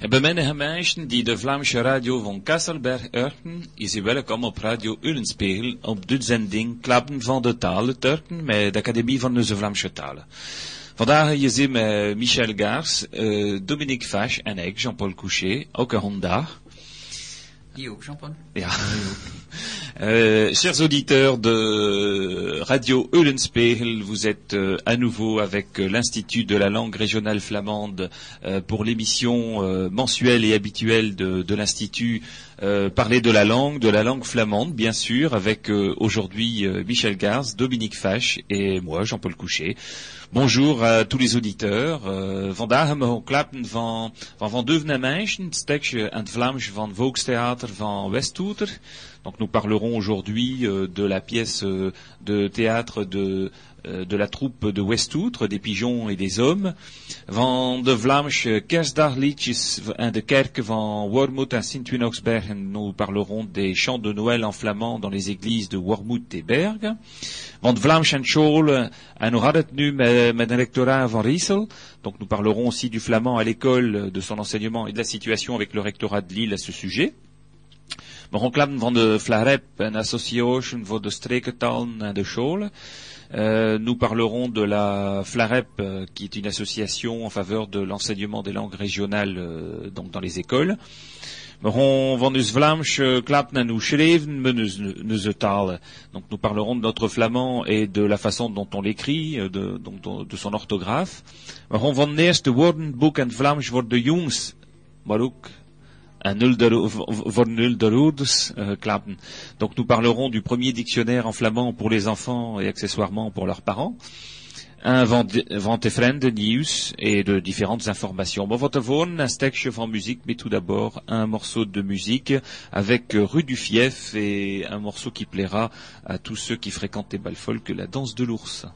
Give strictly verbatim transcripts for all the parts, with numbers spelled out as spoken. Hebben menige mensen die de Vlaamse radio van Kasselberg horen, is u welkom op Radio Uylenspiegel op de zending Klappen van de Talen Turken met de Academie van de Vlaamse Talen. Vandaag je ziet met Michel Gars, uh, Dominique Fach en ik, Jean-Paul Couchet, ook een Honda. Die ook, Jean-Paul? Ja. Euh, chers auditeurs de Radio Uylenspiegel, vous êtes euh, à nouveau avec euh, l'Institut de la langue régionale flamande euh, pour l'émission euh, mensuelle et habituelle de, de l'Institut euh, parler de la langue, de la langue flamande bien sûr, avec euh, aujourd'hui euh, Michel Gars, Dominique Fach et moi, Jean-Paul Couchet. Bonjour à tous les auditeurs. Vandaag hebben we klappen van van van deuvene mensen, stekje en Vlaams van Volkstheater van Westhout. Donc nous parlerons aujourd'hui euh, de la pièce euh, de théâtre de, euh, de la troupe de Westouter, des pigeons et des hommes, van de Vlaamse kerstdagliedjes en de kerk van Wormhout en Sint-Winoxberg. Nous parlerons des chants de Noël en flamand dans les églises de Wormhout et Bergues. Van de Vlaamse school en nous hadden het nu met, met een rectorat van Riesel. Donc nous parlerons aussi du flamand à l'école, de son enseignement et de la situation avec le rectorat de Lille à ce sujet. We gaan klappen van de Flarep en Association voor de Streekentalen en de Scholen. Euh, nous parlerons de la Flarep, euh, qui est une association en faveur de l'enseignement des langues régionales euh, donc dans les écoles. We gaan van ons Vlaams klappen en nous schrijven met onze talen. Donc nous parlerons de notre flamand et de la façon dont on l'écrit, de, de, de son orthographe. We gaan van eerst de woordenboek en Vlaams voor de jongs, maar ook un nul de, voor nul de roerders, euh, klappen. Donc nous parlerons du premier dictionnaire en flamand pour les enfants et accessoirement pour leurs parents. Un ventefrende news et de différentes informations. Bon, un stekje van musique, mais tout d'abord un morceau de musique avec Rue du Fief et un morceau qui plaira à tous ceux qui fréquentent les bals folk, la danse de l'ours.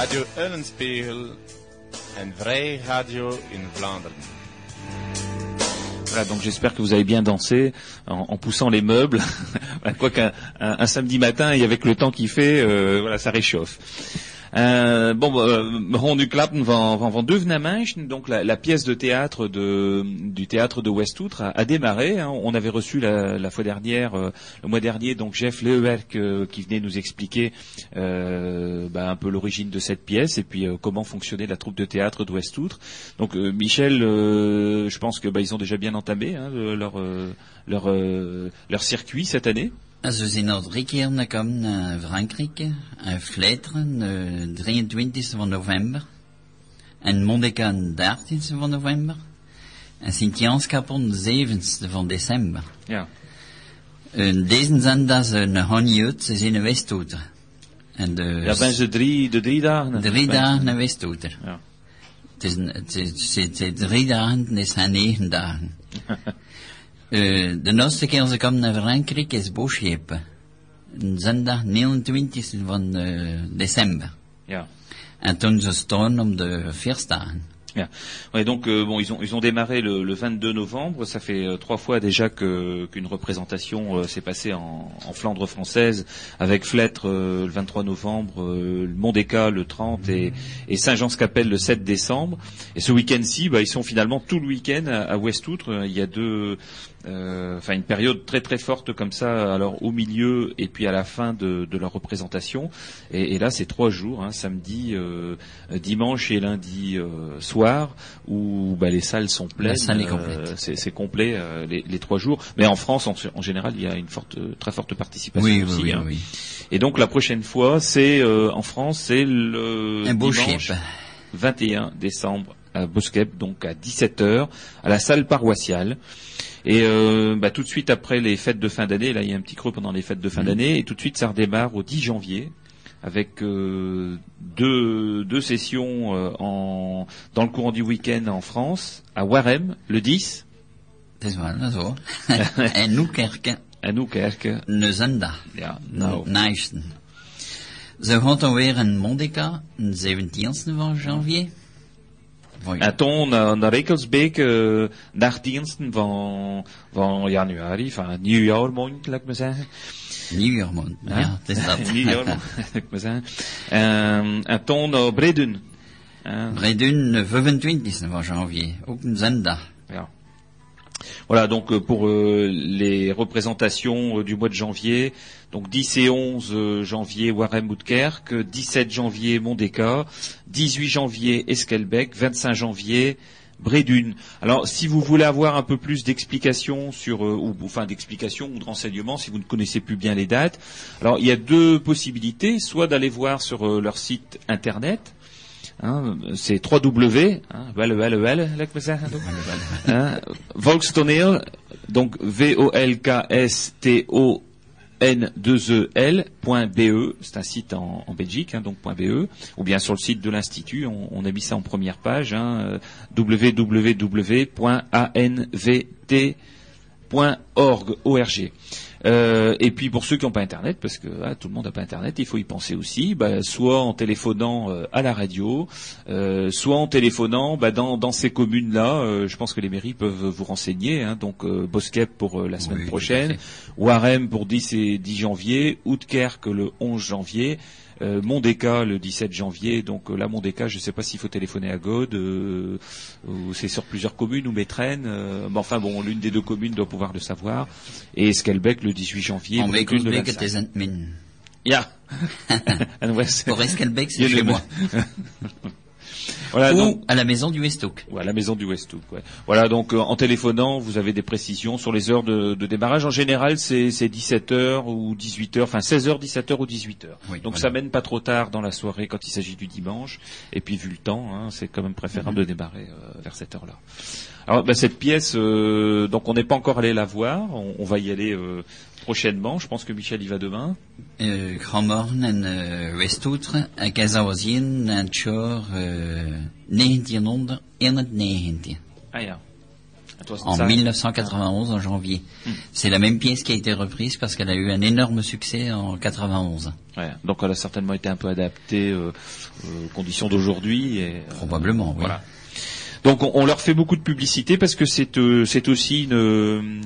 Radio Uylenspiegel, een vrije radio in Vlaanderen. Voilà, donc j'espère que vous avez bien dansé en, en poussant les meubles. Quoi qu'un un, un samedi matin et avec le temps qu'il fait, euh, voilà, ça réchauffe. Euh, bon, euh, Ronduklappen van, van, van Devenaminch, donc la, la pièce de théâtre de, du théâtre de Westouter a, a démarré. Hein. On avait reçu la, la fois dernière, euh, le mois dernier, donc Jeff Lewerke euh, qui venait nous expliquer euh, bah, un peu l'origine de cette pièce et puis euh, comment fonctionnait la troupe de théâtre de Westouter. Donc euh, Michel, euh, je pense que bah, ils ont déjà bien entamé hein, leur euh, leur euh, leur circuit cette année. Ze zijn al drie keer gekomen naar Frankrijk, Fletre, de drieëntwintigste van november, en Mondecaux, de dertiende van november, en Sint-Jans-Cappel, de zevende van december. Ja. En deze zijn dat ze een honeyut, ze zijn een Westouter. De ja, zijn ze drie, de drie dagen? Drie dagen een Westouter. Ja. Het is, het is, het is drie dagen, het zijn negen dagen. Uh, de laatste keer ze kwam naar Frankrijk is Boodschappen. Zondag negenentwintigste van december. Ja. En toen ze stonden om de feestdagen. Yeah. Ouais, donc euh, bon, ils ont ils ont démarré le, le vingt-deux novembre. Ça fait euh, trois fois déjà que qu'une représentation euh, s'est passée en, en Flandre française avec Fletre euh, le vingt-trois novembre, euh, Mondecaux le trente et, et Sint-Jans-Cappel le sept décembre. Et ce week-end-ci, bah, ils sont finalement tout le week-end à, à Westouter. Il y a deux, enfin euh, une période très très forte comme ça. Alors au milieu et puis à la fin de, de leur représentation. Et, et là, c'est trois jours, hein, samedi, euh, dimanche et lundi euh, soir. Où bah, les salles sont pleines, salle euh, c'est, c'est complet euh, les, les trois jours. Mais en France, en, en général, il y a une forte, très forte participation oui, aussi. Oui, hein. oui. Et donc la prochaine fois, c'est euh, en France, c'est le dimanche vingt et un décembre à Bosquet, donc à dix-sept heures, à la salle paroissiale. Et euh, bah, tout de suite après les fêtes de fin d'année, là il y a un petit creux pendant les fêtes de fin mmh. d'année, et tout de suite ça redémarre au dix janvier. Avec euh, deux deux sessions euh, en dans le courant du week-end en France à Waremme le dix. C'est ça, c'est ça. En Oudkerk. En Oudkerk. Ne zondag. Ja, nou. Neisten. Ze gaan dan weer in Mondecaux, de zeventiende van janvier. En toen naar Esquelbecq, de dertiende van januari, enfin nieuwjaarmond, laat ik maar zeggen. Nieuwjaarmond, ja, ja, het is dat. Nieuwjaarmond, laat ik maar zeggen. En, en toen naar Bredun. Bredun, de vijfentwintigste van janvier, ook een zondag. Ja. Voilà, donc pour euh, les représentations euh, du mois de janvier, donc dix et onze euh, janvier Waremme Oudkerk, dix-sept janvier Mondecaux, dix-huit janvier Esquelbecq, vingt-cinq janvier Bredun. Alors, si vous voulez avoir un peu plus d'explications sur, euh, ou, enfin d'explications ou de renseignements, si vous ne connaissez plus bien les dates, alors il y a deux possibilités, soit d'aller voir sur euh, leur site internet. Hein, c'est trois W, hein, well, well, well, like me say, hein, Volkstoneel, donc V O L K S T O N deux E L point B E, c'est un site en, en Belgique, hein, donc .be, ou bien sur le site de l'Institut, on, on a mis ça en première page, hein, w w w point a n v t point org. Euh, et puis pour ceux qui n'ont pas internet, parce que ah, tout le monde n'a pas internet, il faut y penser aussi, bah, soit en téléphonant euh, à la radio, euh, soit en téléphonant bah, dans, dans ces communes-là, euh, je pense que les mairies peuvent vous renseigner, hein, donc euh, Bosquet pour euh, la semaine oui, prochaine, Waremme pour dix et dix janvier, Oudkerk le onze janvier, Euh, Mondecaux le dix-sept janvier, donc euh, là Mondecaux, je ne sais pas s'il faut téléphoner à Gode, euh, ou c'est sur plusieurs communes, ou Métrennes, euh, mais enfin bon, l'une des deux communes doit pouvoir le savoir, et Esquelbecq le dix-huit janvier. En Esquelbecq est des admins. Ya. Pour Esquelbecq, c'est chez moi. Voilà, ou donc, à la maison du Westhoek. Ouais, à la maison du Westhoek, ouais. Voilà, donc euh, en téléphonant, vous avez des précisions sur les heures de, de démarrage. En général, c'est, c'est dix-sept heures ou dix-huit heures, enfin seize heures, dix-sept heures ou dix-huit heures. Oui, donc voilà. Ça mène pas trop tard dans la soirée quand il s'agit du dimanche. Et puis vu le temps, hein, c'est quand même préférable mm-hmm. de démarrer euh, vers cette heure-là. Alors bah, cette pièce, euh, donc on n'est pas encore allé la voir, on, on va y aller euh, prochainement. Je pense que Michel y va demain. Euh, Grand-Morne en Westouter, à Kazawazien, à Tchor, negentienhonderd eenennegentig. Ah ja. en mille neuf cent quatre-vingt-onze, en janvier. Mm. C'est la même pièce qui a été reprise parce qu'elle a eu un énorme succès en quatre-vingt-onze. Ouais, donc elle a certainement été un peu adaptée euh, aux conditions d'aujourd'hui. Et, euh, probablement, oui. Voilà. Donc on, on leur fait beaucoup de publicité parce que c'est euh, c'est aussi une,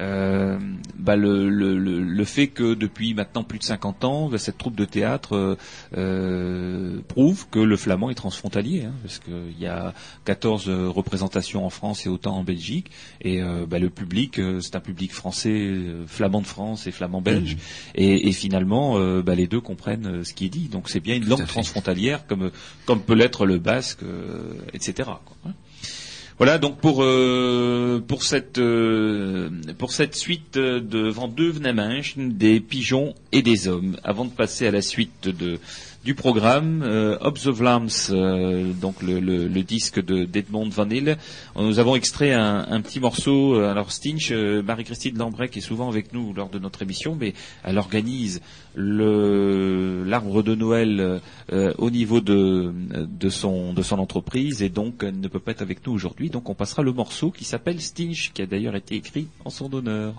euh, bah le, le, le fait que depuis maintenant plus de cinquante ans, cette troupe de théâtre euh, prouve que le flamand est transfrontalier, hein, parce qu'il y a quatorze représentations en France et autant en Belgique, et euh, bah, le public euh, c'est un public français, flamand de France et flamand belge, mmh. et, et finalement euh, bah, les deux comprennent ce qui est dit, donc c'est bien une Tout langue transfrontalière comme comme peut l'être le basque, euh, et cetera, quoi. Voilà, donc pour euh, pour cette euh, pour cette suite de Van de Vnemenschen, des pigeons et des hommes. Avant de passer à la suite de du programme euh, Op the Vlaams, euh, donc le, le, le disque de d'Edmond Van Hille, nous avons extrait un, un petit morceau. Alors Stinch, euh, Marie-Christine Lambrecht est souvent avec nous lors de notre émission, mais elle organise le l'arbre de Noël euh, au niveau de de son de son entreprise, et donc elle ne peut pas être avec nous aujourd'hui. Donc on passera le morceau qui s'appelle Stinch, qui a d'ailleurs été écrit en son honneur.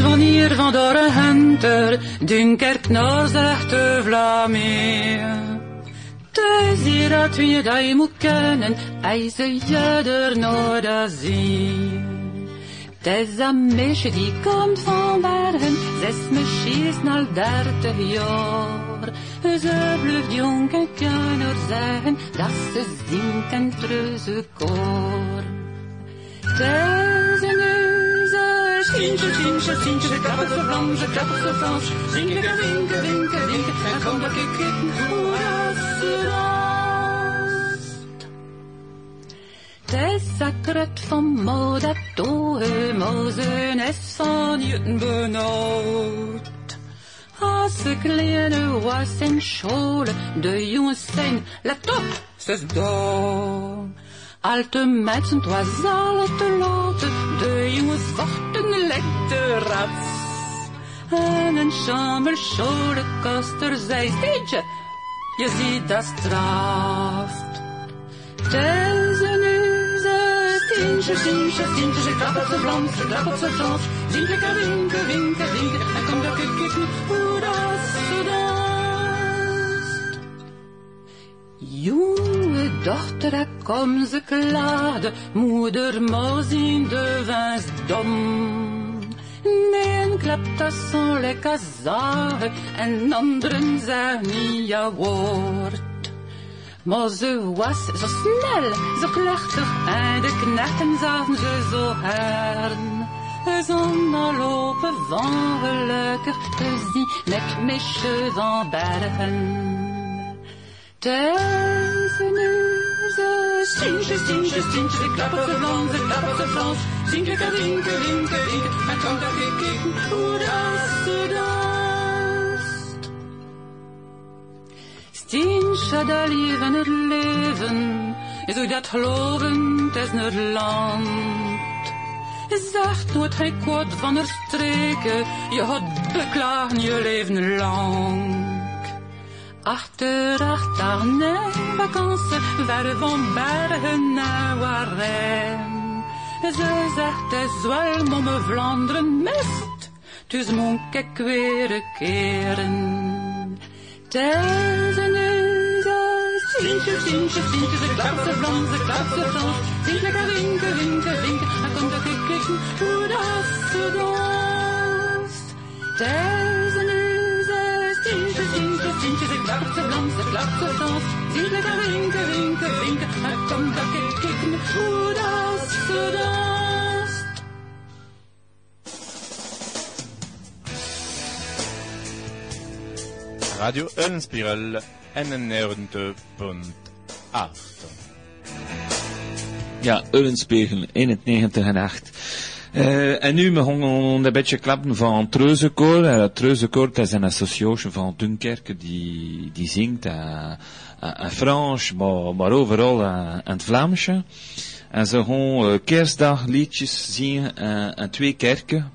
Van hier, van dorre hunter, Dunkerk, Noorzechte Vlaammeer. Het is hier dat we dat je moet kennen, ijzer je door Noord-Azië. Het is een meisje die komt van Bergen, ze is misschien is na dertig jaar. Ze blijft jong en kan er zeggen, dat ze zingt en Treuzekoor. Het is een Sintje, Sintje, Sintje, klappen ze Vlaamse, klappen ze Frans. Zinken, zinken, zinken, zinken, en kom dat ik kitten, hoe dat ze rast. Het is akkurat van mode, tohe, mozen is van jutten benauwd. Als ze kleine was en scholen, de jongens zijn, let op, ze is dood. Alte mensen, het was al te laat, de jongens vochten lekker rats. En een schamel scholenkaster zei, Steentje, je ziet dat straft. Tel ze nu, ze Steentje, Steentje, Steentje, ze klap op de Vlaams, ze klap op de Frans. Zinke, winke, winke, winke, en kom dat ik kijk hoe dat ze danst. Jongens. Dochter, kom ze klaar, moeder moos in de wijsdom. Neen klapt dat zo'n lekker zagen, en anderen zijn niet jouw woord. Maar ze was zo snel, zo klachtig, en de knechten zagen ze zo hern. Zonder lopen van gelukkig te zien, met meisje van Bergen. Deze neuzen, Sintje, Sintje, Sintje, ze klappen ze Vlaams, ze klappen ze Frans. Zinke, zinke, zinke, zinke, en kom dat je kijken hoe dat ze danst. Sintje, dat leven, het leven, zo dat geloven, het is naar land. Zeg nooit geen kwaad van haar streken, je had beklagen je leven lang. Achter, achter, nee, vakantie, ver van Bergen naar Waremme. Ze zegt, het is wel momme Vlaanderen mist, dus moet ik weer keren. Deze neuzen, Sintje, Sintje, Sintje, ze klapt ze Vlaams, ze klapt ze Frans. Sintje, winke, winke, winke, en kom dat ik kijken hoe dat ze danst. Deze neuzen. Sintje, Sintje, Sintje, ze klapt ze Vlaams, ze klapt ze Frans. Sintje, winke, winke, winke, en kom dat ik kijken hoe dat ze danst. Radio Uylenspiegel eenennegentig komma acht. Ja, Uylenspiegel eenennegentig komma acht. Uh, en nu gaan we een beetje klappen van Treuzekoor. Uh, Treuzekoor, dat is een associatie van Dunkerque die, die zingt in uh, Frans, maar, maar overal uh, in het Vlaamsje. En ze gaan uh, kerstdagliedjes zingen in uh, twee kerken.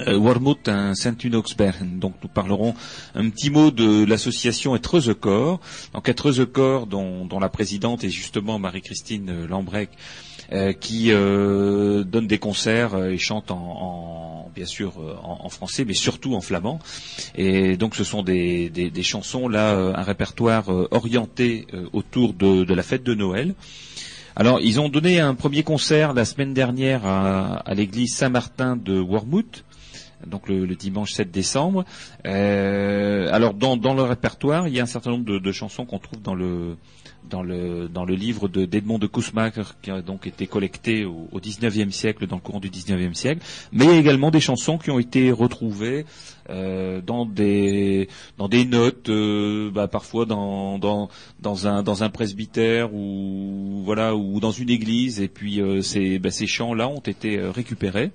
Euh, Wormhout à Sint-Winoxberg. Donc nous parlerons un petit mot de l'association Treuzekoor. Donc Treuzekoor, dont, dont la présidente est justement Marie-Christine Lambrecht, euh, qui euh, donne des concerts et chante en, en bien sûr en, en français, mais surtout en flamand. Et donc ce sont des, des, des chansons là, un répertoire orienté autour de, de la fête de Noël. Alors, ils ont donné un premier concert la semaine dernière à, à l'église Saint-Martin de Wormhout, donc le, le dimanche sept décembre. Euh, alors, dans, dans le répertoire, il y a un certain nombre de, de chansons qu'on trouve dans le, dans le, dans le livre de, d'Edmond de Coussemaker, qui a donc été collecté au, au dix-neuvième siècle, dans le courant du dix-neuvième siècle. Mais il y a également des chansons qui ont été retrouvées Euh, dans des dans des notes, euh, bah, parfois dans dans dans un dans un presbytère ou voilà ou dans une église, et puis euh, ces bah, ces chants là ont été récupérés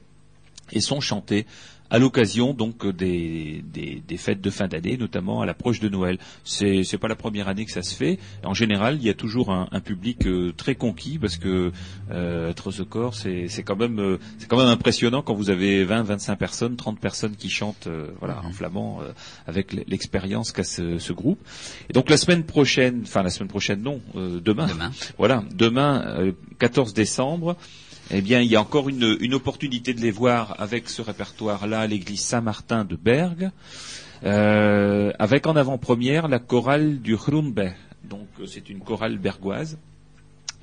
et sont chantés à l'occasion donc des, des des fêtes de fin d'année, notamment à l'approche de Noël. C'est c'est pas la première année que ça se fait. En général, il y a toujours un, un public euh, très conquis, parce que euh, Treuzekoor, c'est c'est quand même euh, c'est quand même impressionnant quand vous avez vingt, vingt-cinq personnes, trente personnes qui chantent euh, voilà en flamand euh, avec l'expérience qu'a ce, ce groupe. Et donc la semaine prochaine, enfin la semaine prochaine non, euh, demain, demain. Voilà, demain euh, quatorze décembre. Eh bien, il y a encore une, une opportunité de les voir avec ce répertoire-là à l'église Saint-Martin de Bergues, euh, avec en avant-première la chorale du Groenberg. Donc, c'est une chorale bergoise.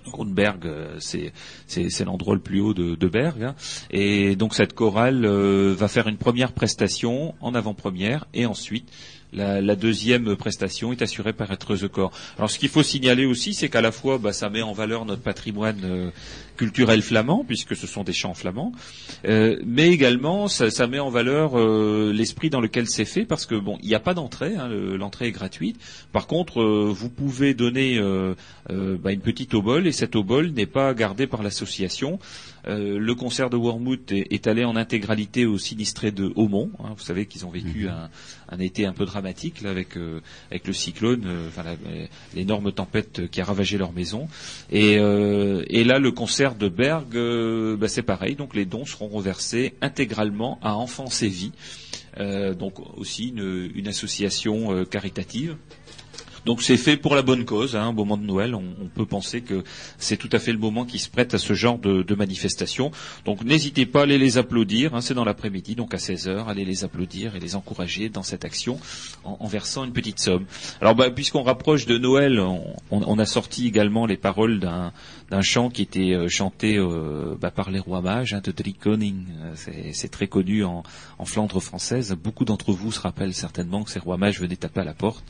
Groenberg, c'est, c'est, c'est l'endroit le plus haut de, de Bergues. Hein. Et donc, cette chorale euh, va faire une première prestation en avant-première, et ensuite... La, la deuxième prestation est assurée par Treuzekoor. Alors, ce qu'il faut signaler aussi, c'est qu'à la fois, bah, ça met en valeur notre patrimoine euh, culturel flamand, puisque ce sont des chants flamands, euh, mais également, ça, ça met en valeur euh, l'esprit dans lequel c'est fait, parce que bon, il n'y a pas d'entrée, hein, le, l'entrée est gratuite. Par contre, euh, vous pouvez donner euh, euh, bah, une petite obole, et cette obole n'est pas gardée par l'association. Euh, le concert de Wormhout est, est allé en intégralité aux sinistrés de Haumont. Hein, vous savez qu'ils ont vécu mmh. un, un été un peu dramatique. Là, avec, euh, avec le cyclone, euh, enfin, la, euh, l'énorme tempête qui a ravagé leur maison. Et, euh, et là, le concert de Bergues, euh, bah, c'est pareil. Donc, les dons seront reversés intégralement à Enfants et Vie, euh, donc aussi une, une association euh, caritative. Donc c'est fait pour la bonne cause, hein, au moment de Noël, on, on peut penser que c'est tout à fait le moment qui se prête à ce genre de, de manifestation. Donc n'hésitez pas à aller les applaudir, hein, c'est dans l'après-midi, donc à seize heures, allez les applaudir et les encourager dans cette action en, en versant une petite somme. Alors bah, puisqu'on rapproche de Noël, on, on, on a sorti également les paroles d'un, d'un chant qui était euh, chanté euh, bah, par les rois mages, hein, de Driekoning. C'est, c'est très connu en, en Flandre française. Beaucoup d'entre vous se rappellent certainement que ces rois mages venaient taper à la porte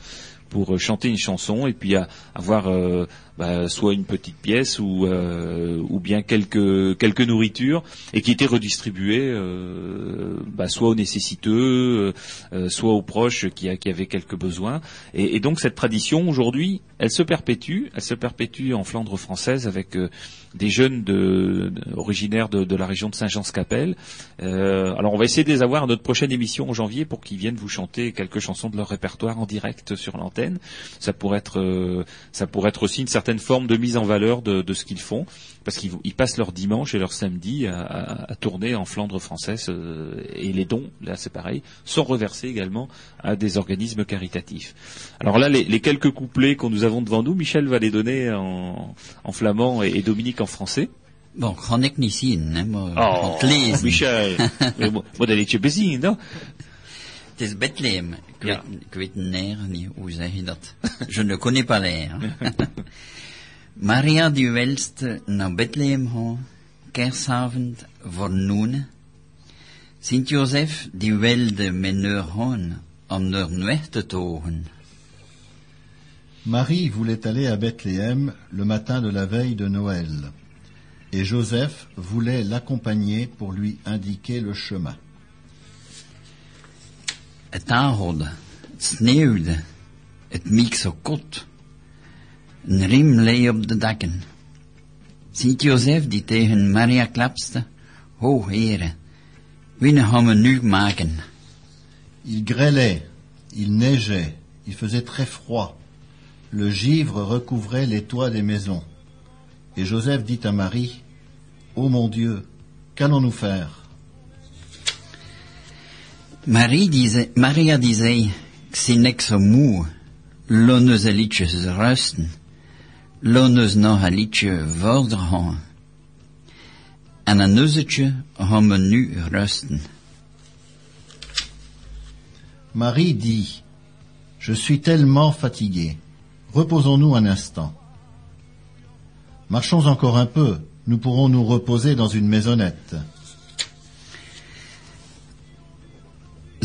pour chanter une chanson et puis avoir euh, bah, soit une petite pièce ou, euh, ou bien quelques, quelques nourritures, et qui étaient redistribuées euh, bah, soit aux nécessiteux, euh, soit aux proches qui, qui avaient quelques besoins. Et, et donc cette tradition, aujourd'hui, elle se perpétue. Elle se perpétue en Flandre française avec euh, des jeunes de, de, originaires de, de la région de Sint-Jans-Cappel. Euh, alors on va essayer de les avoir à notre prochaine émission en janvier pour qu'ils viennent vous chanter quelques chansons de leur répertoire en direct sur l'antenne. Ça pourrait être, euh, ça pourrait être aussi une certaine forme de mise en valeur de, de ce qu'ils font, parce qu'ils ils passent leur dimanche et leur samedi à, à, à tourner en Flandre française, euh, et les dons, là c'est pareil, sont reversés également à des organismes caritatifs. Alors là, les, les quelques couplets qu'on nous avons devant nous, Michel va les donner en, en flamand et, et Dominique en français. Bon, quand ik niet zien, hein, moi, oh, Michel, moi, moi d'aller te bezien, non? Het is bedleem. Ik weet, ja. ik weet neer, niet, hoe zeg je dat? Je ne connais pas l'air. Maria, die wilst naar Bethlehem gaan, kerstavond voor noenen. Sint-Josef, die wilde met haar gaan, om haar weg te togen. Marie voulait aller à Bethléem le matin de la veille de Noël, et Joseph voulait l'accompagner pour lui indiquer le chemin. Het hagelde, het sneeuwde, het miek zo kot. Een riem lei op de dakken. Sint-Josef die tegen Maria klapste, ho heren, wie gaan we nu maken? Il grêlait, il neigeait, il faisait très froid. Le givre recouvrait les toits des maisons. Et Joseph dit à Marie, ô mon Dieu, qu'allons-nous faire? Marie disait, Maria disait, si nek so moe, l'onneus a lietje rusten, l'onneus nog a lietje vorderhan, en een neusetje gaan we nu rusten. Marie dit, je suis tellement fatiguée, reposons-nous un instant. Marchons encore un peu, nous pourrons nous reposer dans une maisonnette.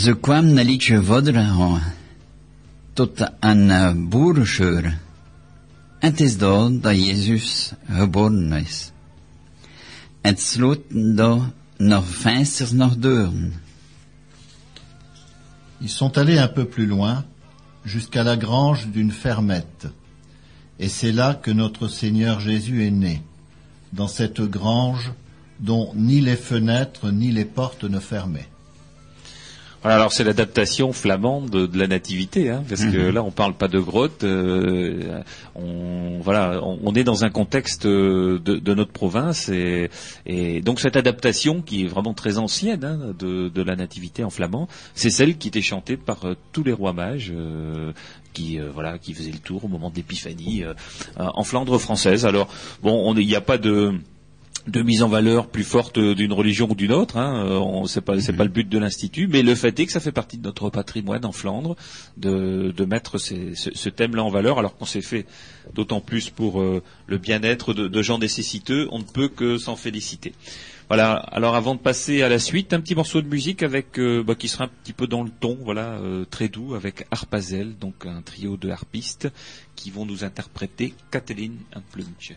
Ze kwam een liedje vodderen aan, tot een boerenschuur. Het is daar dat Jezus geboren is. Het sloot daar nog vensters, nog deuren. Ils sont allés un peu plus loin, jusqu'à la grange d'une fermette. Et c'est là que notre Seigneur Jésus est né, dans cette grange dont ni les fenêtres ni les portes ne fermaient. Voilà, alors c'est l'adaptation flamande de, de la nativité, hein, parce mmh. que là on parle pas de grotte, euh, on voilà, on, on est dans un contexte de, de notre province et, et donc cette adaptation qui est vraiment très ancienne hein, de, de la nativité en flamand, c'est celle qui était chantée par euh, tous les rois mages euh, qui euh, voilà, qui faisaient le tour au moment de l'épiphanie euh, en Flandre française. Alors bon, il n'y a pas de de mise en valeur plus forte d'une religion ou d'une autre, hein. On, c'est pas, c'est pas le but de l'Institut, mais le fait est que ça fait partie de notre patrimoine en Flandre de, de mettre ces, ce, ce thème-là en valeur, alors qu'on s'est fait d'autant plus pour euh, le bien-être de, de gens nécessiteux, on ne peut que s'en féliciter. Voilà, alors avant de passer à la suite, un petit morceau de musique avec euh, bah, qui sera un petit peu dans le ton, voilà, euh, très doux, avec Harpazel, donc un trio de harpistes qui vont nous interpréter Kathleen en Plumtje.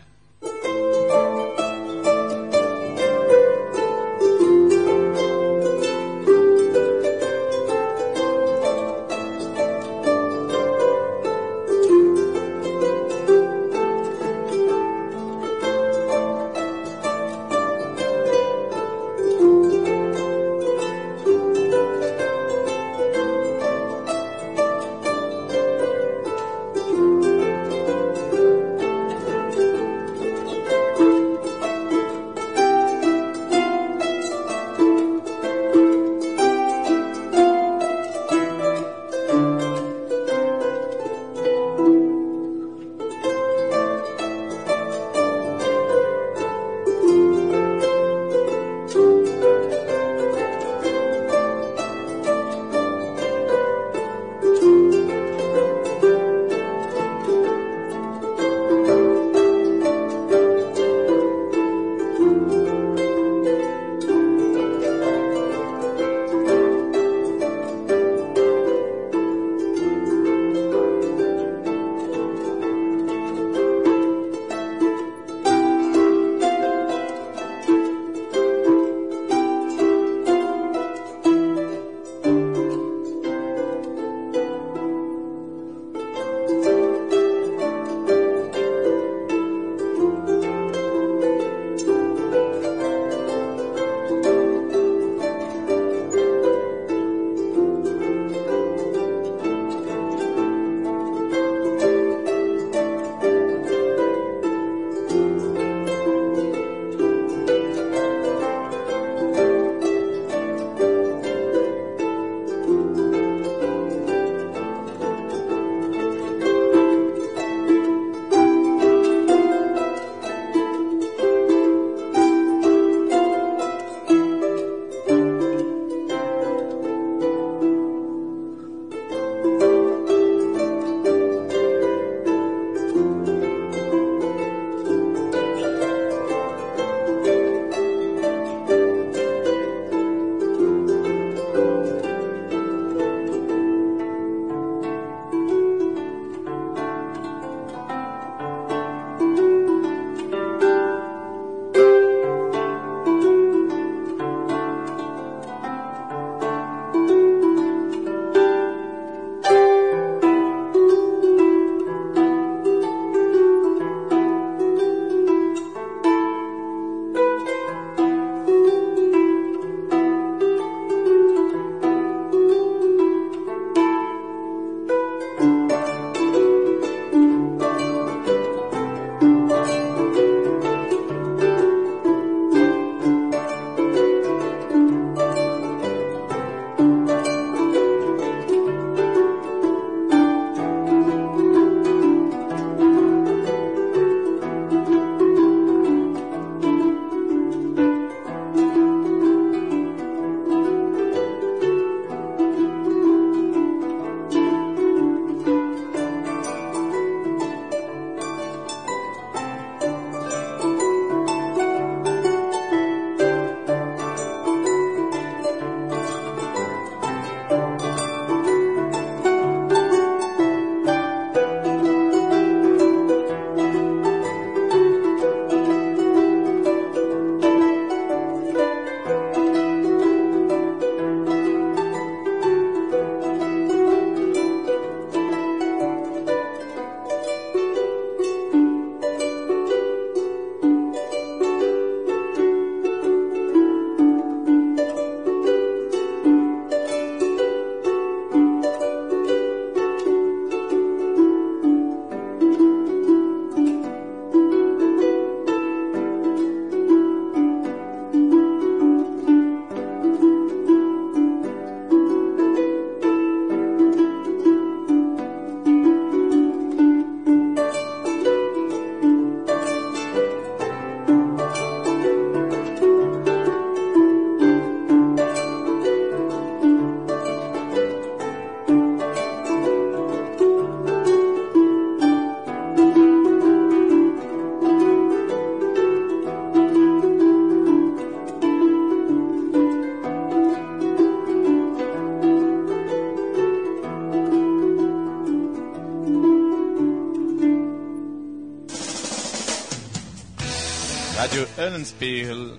Radio Uylenspiegel,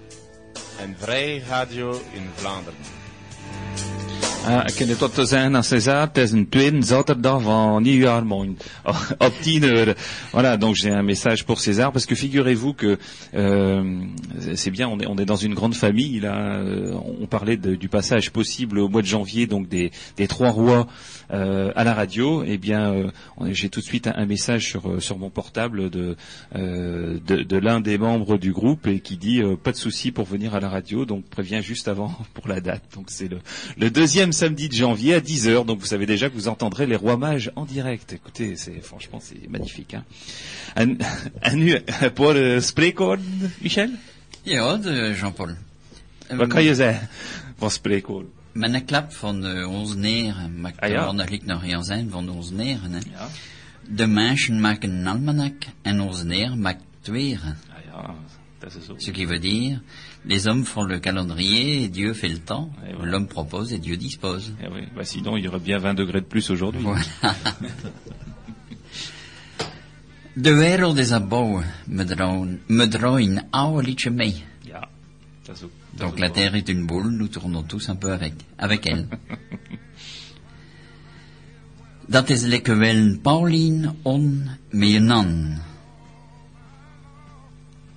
een vrij radio in Vlaanderen. Ah, ik kan het tot zeggen aan César, het is een tweede zaterdag van nieuwjaarmond, op tien heures. Voilà, donc j'ai un message pour César, parce que figurez-vous que euh, c'est bien, on est, on est dans une grande famille, là, on parlait de, du passage possible au mois de janvier, donc des, des trois rois euh, à la radio, et eh bien euh, j'ai tout de suite un, un message sur, sur mon portable de, euh, de, de l'un des membres du groupe, et qui dit euh, pas de souci pour venir à la radio, donc préviens juste avant pour la date, donc c'est le, le deuxième samedi de janvier à dix heures, donc vous savez déjà que vous entendrez les rois mages en direct. Écoutez, c'est franchement c'est magnifique. Hein. Anu pour Spreekwoord, Michel? Ja, Jean-Paul. Wat kan je zeggen van Spreekwoord? Met een klap van de onze neren, maar ah, ja. Dat ligt nog heel zijn van de onze neren. Hè. Ja. De mensen maken een almanak en onze neren maakt tweren. Ah ja, dat is zo. Ce qui veut dire. Les hommes font le calendrier et Dieu fait le temps. Ouais. L'homme propose et Dieu dispose. Eh oui. Bah, sinon, il y aurait bien vingt degrés de plus aujourd'hui. Voilà. De wereld is aan bouwen, me draaien oude liedje mee. Ja, dat is ook. Donc la terre est une boule, nous tournons tous un peu avec, avec elle. Dat is lekker wel Pauline on meenan.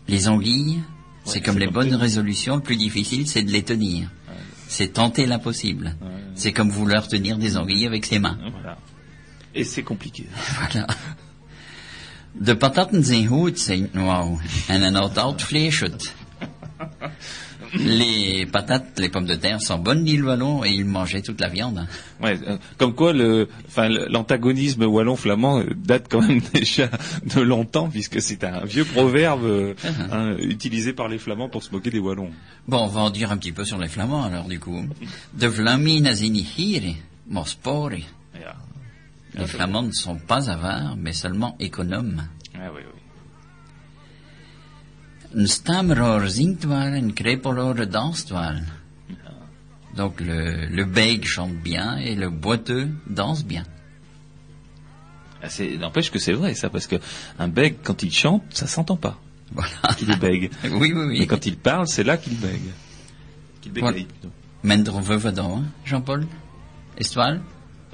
Les anguilles. C'est comme c'est les bonnes résolutions, le plus difficile, c'est de les tenir. Ouais. C'est tenter l'impossible. Ouais. C'est comme vouloir tenir des anguilles avec ses mains. Voilà. Et c'est compliqué. Voilà. De pataten zijn goed, zijn wauw. En een oud-oud vleeschut. Les patates, les pommes de terre sont bonnes, dit le Wallon, et ils mangeaient toute la viande. Ouais, euh, comme quoi le, enfin, l'antagonisme wallon-flamand date quand même déjà de longtemps, puisque c'est un vieux proverbe euh, hein, utilisé par les Flamands pour se moquer des Wallons. Bon, on va en dire un petit peu sur les Flamands, alors, du coup. De Vlamina zinihiri, mospori. Les Flamands ne sont pas avares, mais seulement économes. Ah oui, oui. Een stamroor zingt waar, een crépoloor danst waar. Donc le, le bègue chante bien et le boiteux danse bien. Ah, c'est, n'empêche que c'est vrai ça, parce que un bègue quand il chante, ça s'entend pas. Voilà. Qu'il bègue. Oui, oui, oui. Mais quand il parle, c'est là qu'il bègue. Qu'il bègue. Mendron veuvedan, Jean-Paul? Estoile?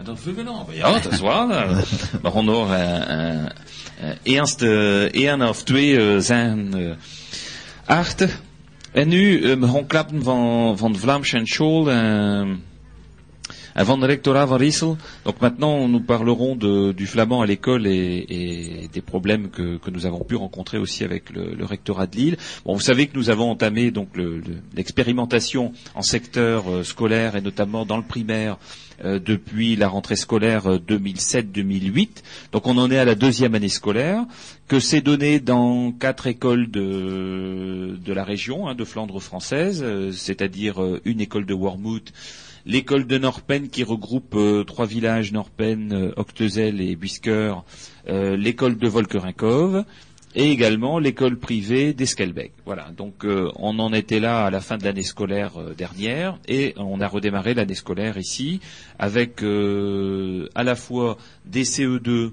Dat veuvedan, ja, dat is waar. Maar honor, eerst één of twee zijn... Achter. En nu uh, we gaan klappen van, van de Vlaamse school en, en van de rectorat van Riesel. Donc maintenant nous parlerons de, du flamand à l'école et, et des problèmes que, que nous avons pu rencontrer aussi avec le, le rectorat de Lille. Bon, vous savez que nous avons entamé donc le, le, l'expérimentation en secteur euh, scolaire et notamment dans le primaire euh, depuis la rentrée scolaire euh, deux mille sept deux mille huit. Donc on en est à la deuxième année scolaire. Que c'est donné dans quatre écoles de, de la région, hein, de Flandre française, euh, c'est-à-dire euh, une école de Wormhout, l'école de Noordpeene qui regroupe euh, trois villages, Noordpeene, euh, Ochtezeele et Buysscheure, euh, l'école de Volkerenkove et également l'école privée d'Esquelbecq. Voilà, donc euh, on en était là à la fin de l'année scolaire euh, dernière et on a redémarré l'année scolaire ici avec euh, à la fois des C E deux,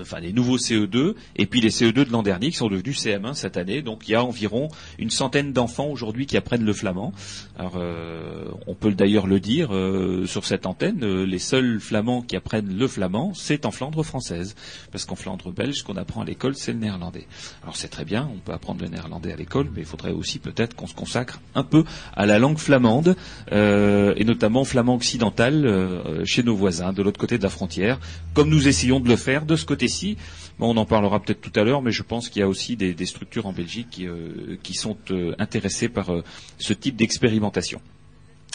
enfin les nouveaux C E deux et puis les C E deux de l'an dernier qui sont devenus C M un cette année. Donc il y a environ une centaine d'enfants aujourd'hui qui apprennent le flamand. Alors euh, on peut d'ailleurs le dire euh, sur cette antenne, euh, les seuls flamands qui apprennent le flamand c'est en Flandre française, parce qu'en Flandre belge ce qu'on apprend à l'école c'est le néerlandais. Alors c'est très bien, on peut apprendre le néerlandais à l'école, mais il faudrait aussi peut-être qu'on se consacre un peu à la langue flamande euh, et notamment flamand occidental euh, chez nos voisins de l'autre côté de la frontière, comme nous essayons de le faire de ce côté-ci. Bon, on en parlera peut-être tout à l'heure, mais je pense qu'il y a aussi des, des structures en Belgique qui, euh, qui sont euh, intéressées par euh, ce type d'expérimentation.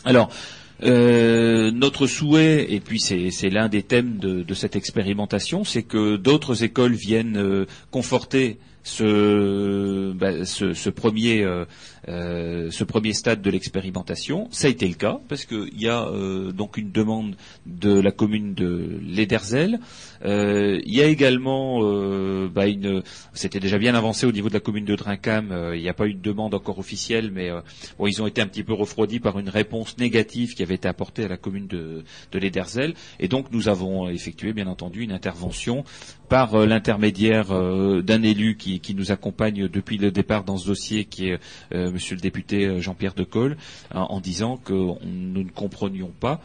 Alors, euh, notre souhait, et puis c'est, c'est l'un des thèmes de, de cette expérimentation, c'est que d'autres écoles viennent euh, conforter ce, bah, ce, ce premier euh, euh, ce premier stade de l'expérimentation. Ça a été le cas, parce qu'il y a euh, donc une demande de la commune de Lederzel. Euh, il y a également, euh, bah une, c'était déjà bien avancé au niveau de la commune de Drinkam, euh, il n'y a pas eu de demande encore officielle, mais euh, bon, ils ont été un petit peu refroidis par une réponse négative qui avait été apportée à la commune de, de Lederzel. Et donc nous avons effectué, bien entendu, une intervention par euh, l'intermédiaire euh, d'un élu qui, qui nous accompagne depuis le départ dans ce dossier, qui est euh, monsieur le député Jean-Pierre Decolle, hein, en disant que on, nous ne comprenions pas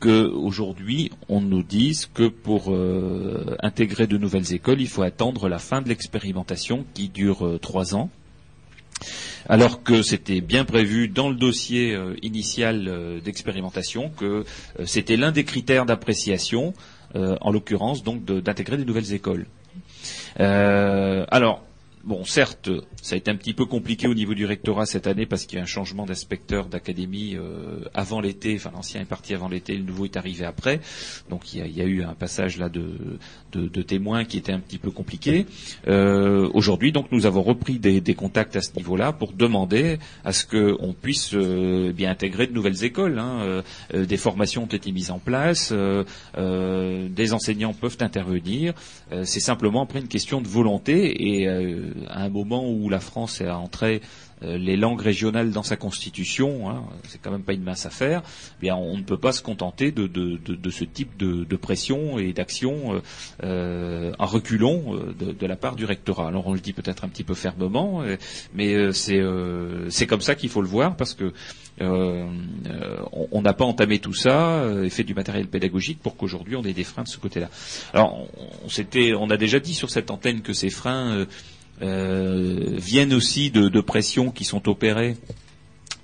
qu'aujourd'hui, on nous dise que pour euh, intégrer de nouvelles écoles, il faut attendre la fin de l'expérimentation qui dure euh, trois ans. Alors que c'était bien prévu dans le dossier euh, initial euh, d'expérimentation, que euh, c'était l'un des critères d'appréciation, euh, en l'occurrence, donc de, d'intégrer des nouvelles écoles. Euh, alors... Bon, certes, ça a été un petit peu compliqué au niveau du rectorat cette année parce qu'il y a un changement d'inspecteur d'académie euh, avant l'été. Enfin, l'ancien est parti avant l'été, le nouveau est arrivé après. Donc, il y a, il y a eu un passage là de, de, de témoins qui était un petit peu compliqué. Euh, aujourd'hui, donc, nous avons repris des, des contacts à ce niveau-là pour demander à ce qu'on puisse euh, bien intégrer de nouvelles écoles. Hein. Euh, des formations ont été mises en place, euh, euh, des enseignants peuvent intervenir. Euh, c'est simplement après une question de volonté et euh, à un moment où la France a entré euh, les langues régionales dans sa constitution, hein, c'est quand même pas une mince affaire, eh bien on ne peut pas se contenter de, de, de, de ce type de, de pression et d'action euh, euh, en reculons euh, de, de la part du rectorat. Alors on le dit peut-être un petit peu fermement, euh, mais euh, c'est, euh, c'est comme ça qu'il faut le voir, parce que euh, euh, on n'a pas entamé tout ça euh, et fait du matériel pédagogique pour qu'aujourd'hui on ait des freins de ce côté-là. Alors on, c'était, on a déjà dit sur cette antenne que ces freins... Euh, Euh, viennent aussi de, de pressions qui sont opérées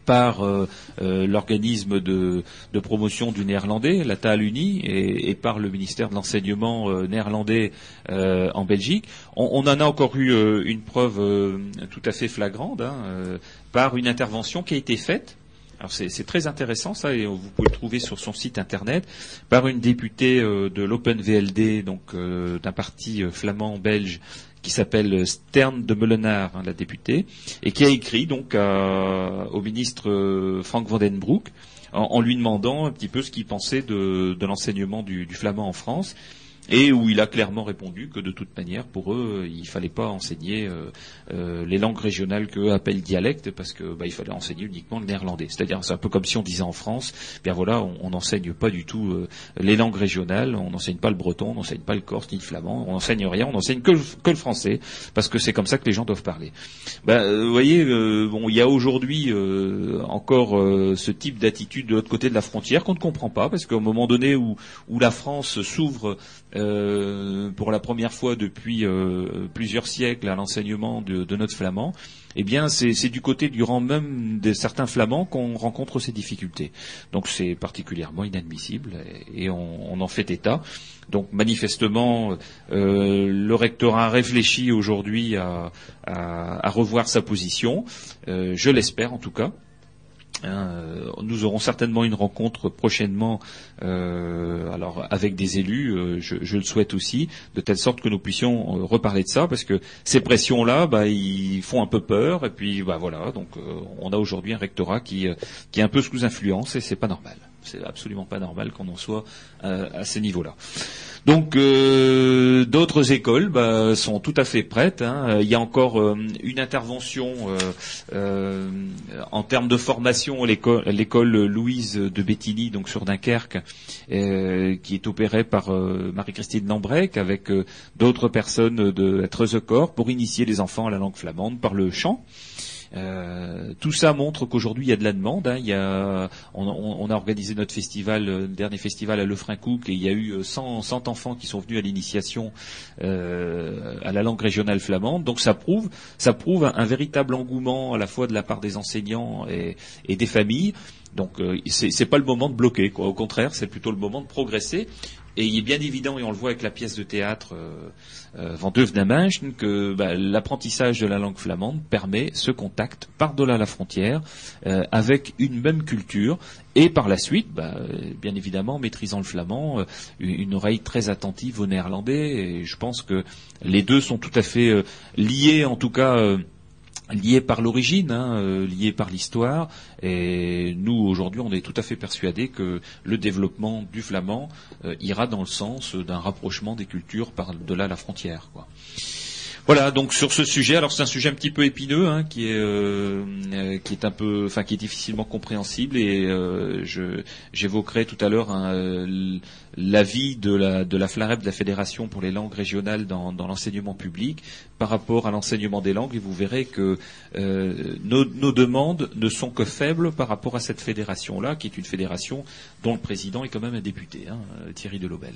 par euh, euh, l'organisme de, de promotion du néerlandais, la Taalunie, et, et par le ministère de l'enseignement euh, néerlandais euh, en Belgique. On, on en a encore eu euh, une preuve euh, tout à fait flagrante, hein, euh, par une intervention qui a été faite. Alors c'est, c'est très intéressant ça, et vous pouvez le trouver sur son site internet, par une députée euh, de l'Open V L D, donc euh, d'un parti euh, flamand-belge, qui s'appelle Stern de Meulenaar, hein, la députée, et qui a écrit donc à, au ministre euh, Frank Van den Broek en, en lui demandant un petit peu ce qu'il pensait de, de l'enseignement du, du flamand en France, et où il a clairement répondu que de toute manière, pour eux, il fallait pas enseigner euh, euh, les langues régionales qu'eux appellent dialectes, parce que bah, il fallait enseigner uniquement le néerlandais. C'est-à-dire, c'est un peu comme si on disait en France, bien voilà, on n'enseigne pas du tout euh, les langues régionales, on n'enseigne pas le breton, on n'enseigne pas le corse, ni le flamand, on n'enseigne rien, on n'enseigne que, que le français, parce que c'est comme ça que les gens doivent parler. Bah, euh, vous voyez, euh, bon, il y a aujourd'hui euh, encore euh, ce type d'attitude de l'autre côté de la frontière qu'on ne comprend pas, parce qu'au moment donné où, où la France s'ouvre... Euh, Euh, pour la première fois depuis euh, plusieurs siècles à l'enseignement de, de notre flamand, eh bien c'est, c'est du côté du rang même de certains flamands qu'on rencontre ces difficultés. Donc c'est particulièrement inadmissible et, et on, on en fait état. Donc manifestement, euh, le rectorat réfléchit aujourd'hui à, à, à revoir sa position, euh, je l'espère en tout cas. Hein, nous aurons certainement une rencontre prochainement, euh, alors avec des élus, euh, je, je le souhaite aussi, de telle sorte que nous puissions euh, reparler de ça, parce que ces pressions-là, bah, ils font un peu peur, et puis bah voilà, donc euh, on a aujourd'hui un rectorat qui, euh, qui est un peu sous influence, et c'est pas normal. C'est absolument pas normal qu'on en soit euh, à ces niveaux-là. Donc euh, d'autres écoles bah, sont tout à fait prêtes. Hein. Il y a encore euh, une intervention euh, euh, en termes de formation à l'école, à l'école Louise de Bétigny, donc sur Dunkerque, euh, qui est opérée par euh, Marie-Christine Lambrecht avec euh, d'autres personnes de Treuzekoor pour initier les enfants à la langue flamande par le chant. Euh, tout ça montre qu'aujourd'hui il y a de la demande. Hein. Il y a, on, on, on a organisé notre festival, euh, dernier festival à Lefrancouc, et il y a eu cent, cent enfants qui sont venus à l'initiation euh, à la langue régionale flamande. Donc ça prouve, ça prouve un, un véritable engouement à la fois de la part des enseignants et, et des familles. Donc euh, c'est, c'est pas le moment de bloquer, quoi. Au contraire, c'est plutôt le moment de progresser. Et il est bien évident, et on le voit avec la pièce de théâtre euh, euh, Van Deuve d'Amage, que bah, l'apprentissage de la langue flamande permet ce contact par-delà la frontière euh, avec une même culture, et par la suite, bah, bien évidemment, maîtrisant le flamand, euh, une oreille très attentive au néerlandais. Et je pense que les deux sont tout à fait euh, liés, en tout cas... Euh, lié par l'origine, hein, lié par l'histoire. Et nous, aujourd'hui, on est tout à fait persuadés que le développement du flamand euh, ira dans le sens d'un rapprochement des cultures par-delà la frontière, quoi. Voilà, donc sur ce sujet, alors c'est un sujet un petit peu épineux, hein, qui est euh, qui est un peu, enfin qui est difficilement compréhensible, et euh, je j'évoquerai tout à l'heure hein, l'avis de la de la Flarep, de la Fédération pour les langues régionales dans, dans l'enseignement public par rapport à l'enseignement des langues, et vous verrez que euh, nos, nos demandes ne sont que faibles par rapport à cette fédération-là, qui est une fédération dont le président est quand même un député, hein, Thierry Delobel.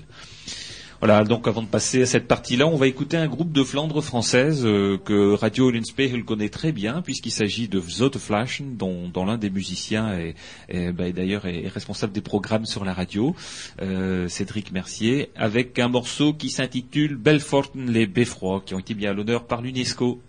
Voilà, donc avant de passer à cette partie-là, on va écouter un groupe de Flandre française euh, que Radio Uylenspiegel connaît très bien, puisqu'il s'agit de Zotteflaschen, dont, dont l'un des musiciens est, est, bah, est d'ailleurs est, est responsable des programmes sur la radio, euh, Cédric Mercier, avec un morceau qui s'intitule Belforten les Beffrois, qui ont été mis à l'honneur par l'UNESCO.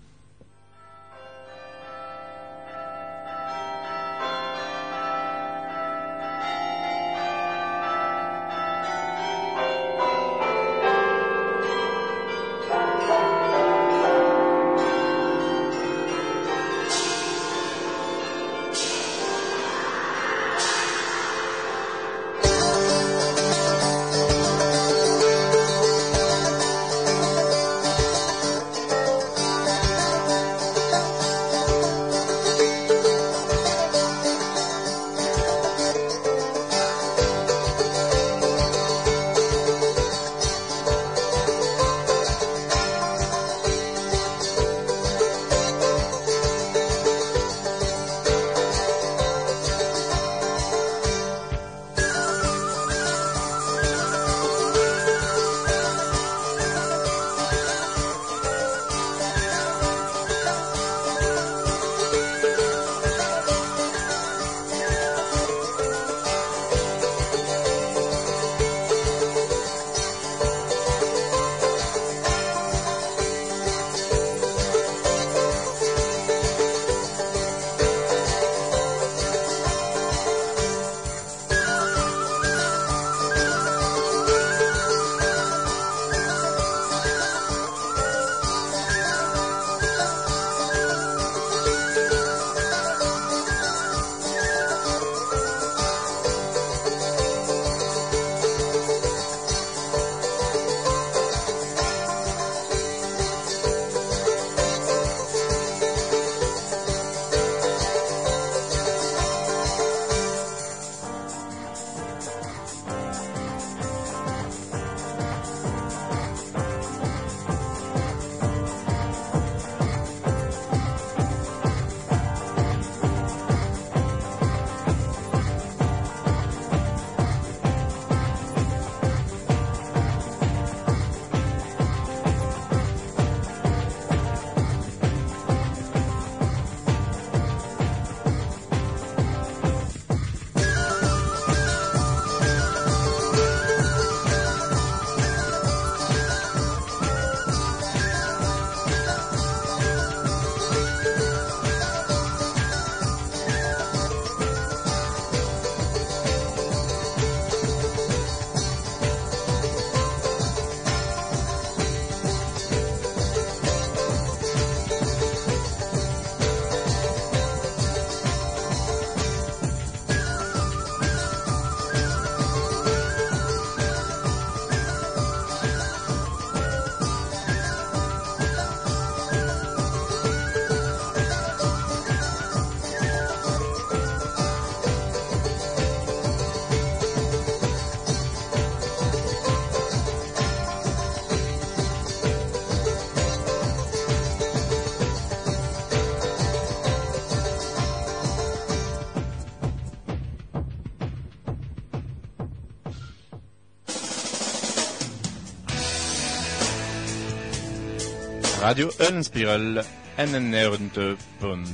Radio Uylenspiegel negenennegentig punt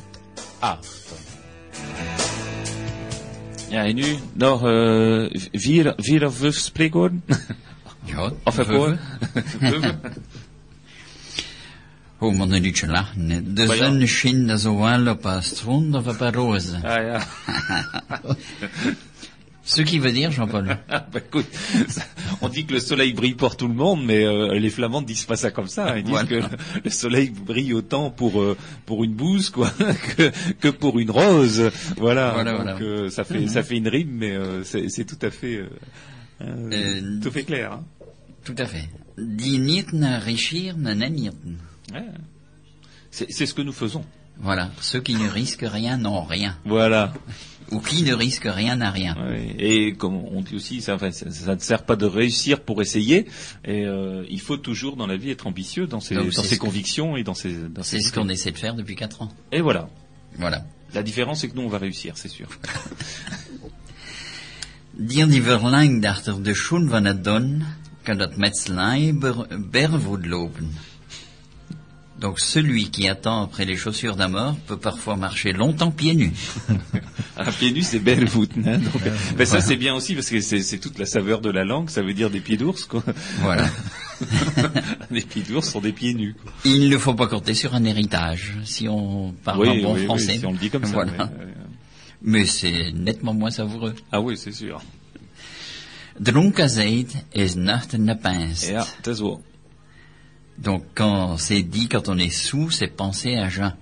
acht. Ja, en nu nog uh, vier, vier of vijf spreekwoorden? Ja, of verkoren? Hoe moet je niet lachen? De zon schijnt zowel op een strand of op een roze. Ah ja. Ce qui veut dire, Jean-Paul. Bah écoute, ça, on dit que le soleil brille pour tout le monde, mais euh, les Flamands ne disent pas ça comme ça. Ils disent voilà. que le soleil brille autant pour euh, pour une bouse quoi que, que pour une rose. Voilà. voilà donc voilà. Euh, ça fait mmh. ça fait une rime, mais euh, c'est, c'est tout à fait euh, euh, euh, tout fait clair. Hein. Tout à fait. Die nieten richieren en nieten. C'est c'est ce que nous faisons. Voilà, ceux qui ne risquent rien n'ont rien. Voilà. Ou qui ne risque rien n'a rien. Oui. Et comme on dit aussi, ça, enfin, ça, ça ne sert pas de réussir pour essayer. Et euh, il faut toujours dans la vie être ambitieux dans ses, dans ses convictions que, et dans ses. Dans c'est ses ce qu'on essaie de faire depuis quatre ans. Et voilà. Voilà. La différence, c'est que nous, on va réussir, c'est sûr. Dir die verlang dachter de schoen van het don, kan dat metselij bervoed lopen. Donc celui qui attend après les chaussures d'un mort peut parfois marcher longtemps pieds nus. Un pieds nus, c'est belle voûte. Hein, donc, euh, ben, ça, voilà. C'est bien aussi parce que c'est, c'est toute la saveur de la langue. Ça veut dire des pieds d'ours, quoi. Voilà. Les pieds d'ours sont des pieds nus. Quoi. Il ne faut pas compter sur un héritage, si on parle oui, en bon oui, français. Oui, si on le dit comme ça. Voilà. Mais, euh... mais c'est nettement moins savoureux. Ah oui, c'est sûr. Dronken zijn is nachten de pijnst. Ja, dat is wel. Donc, quand c'est dit, quand on est sous, c'est penser à jeun.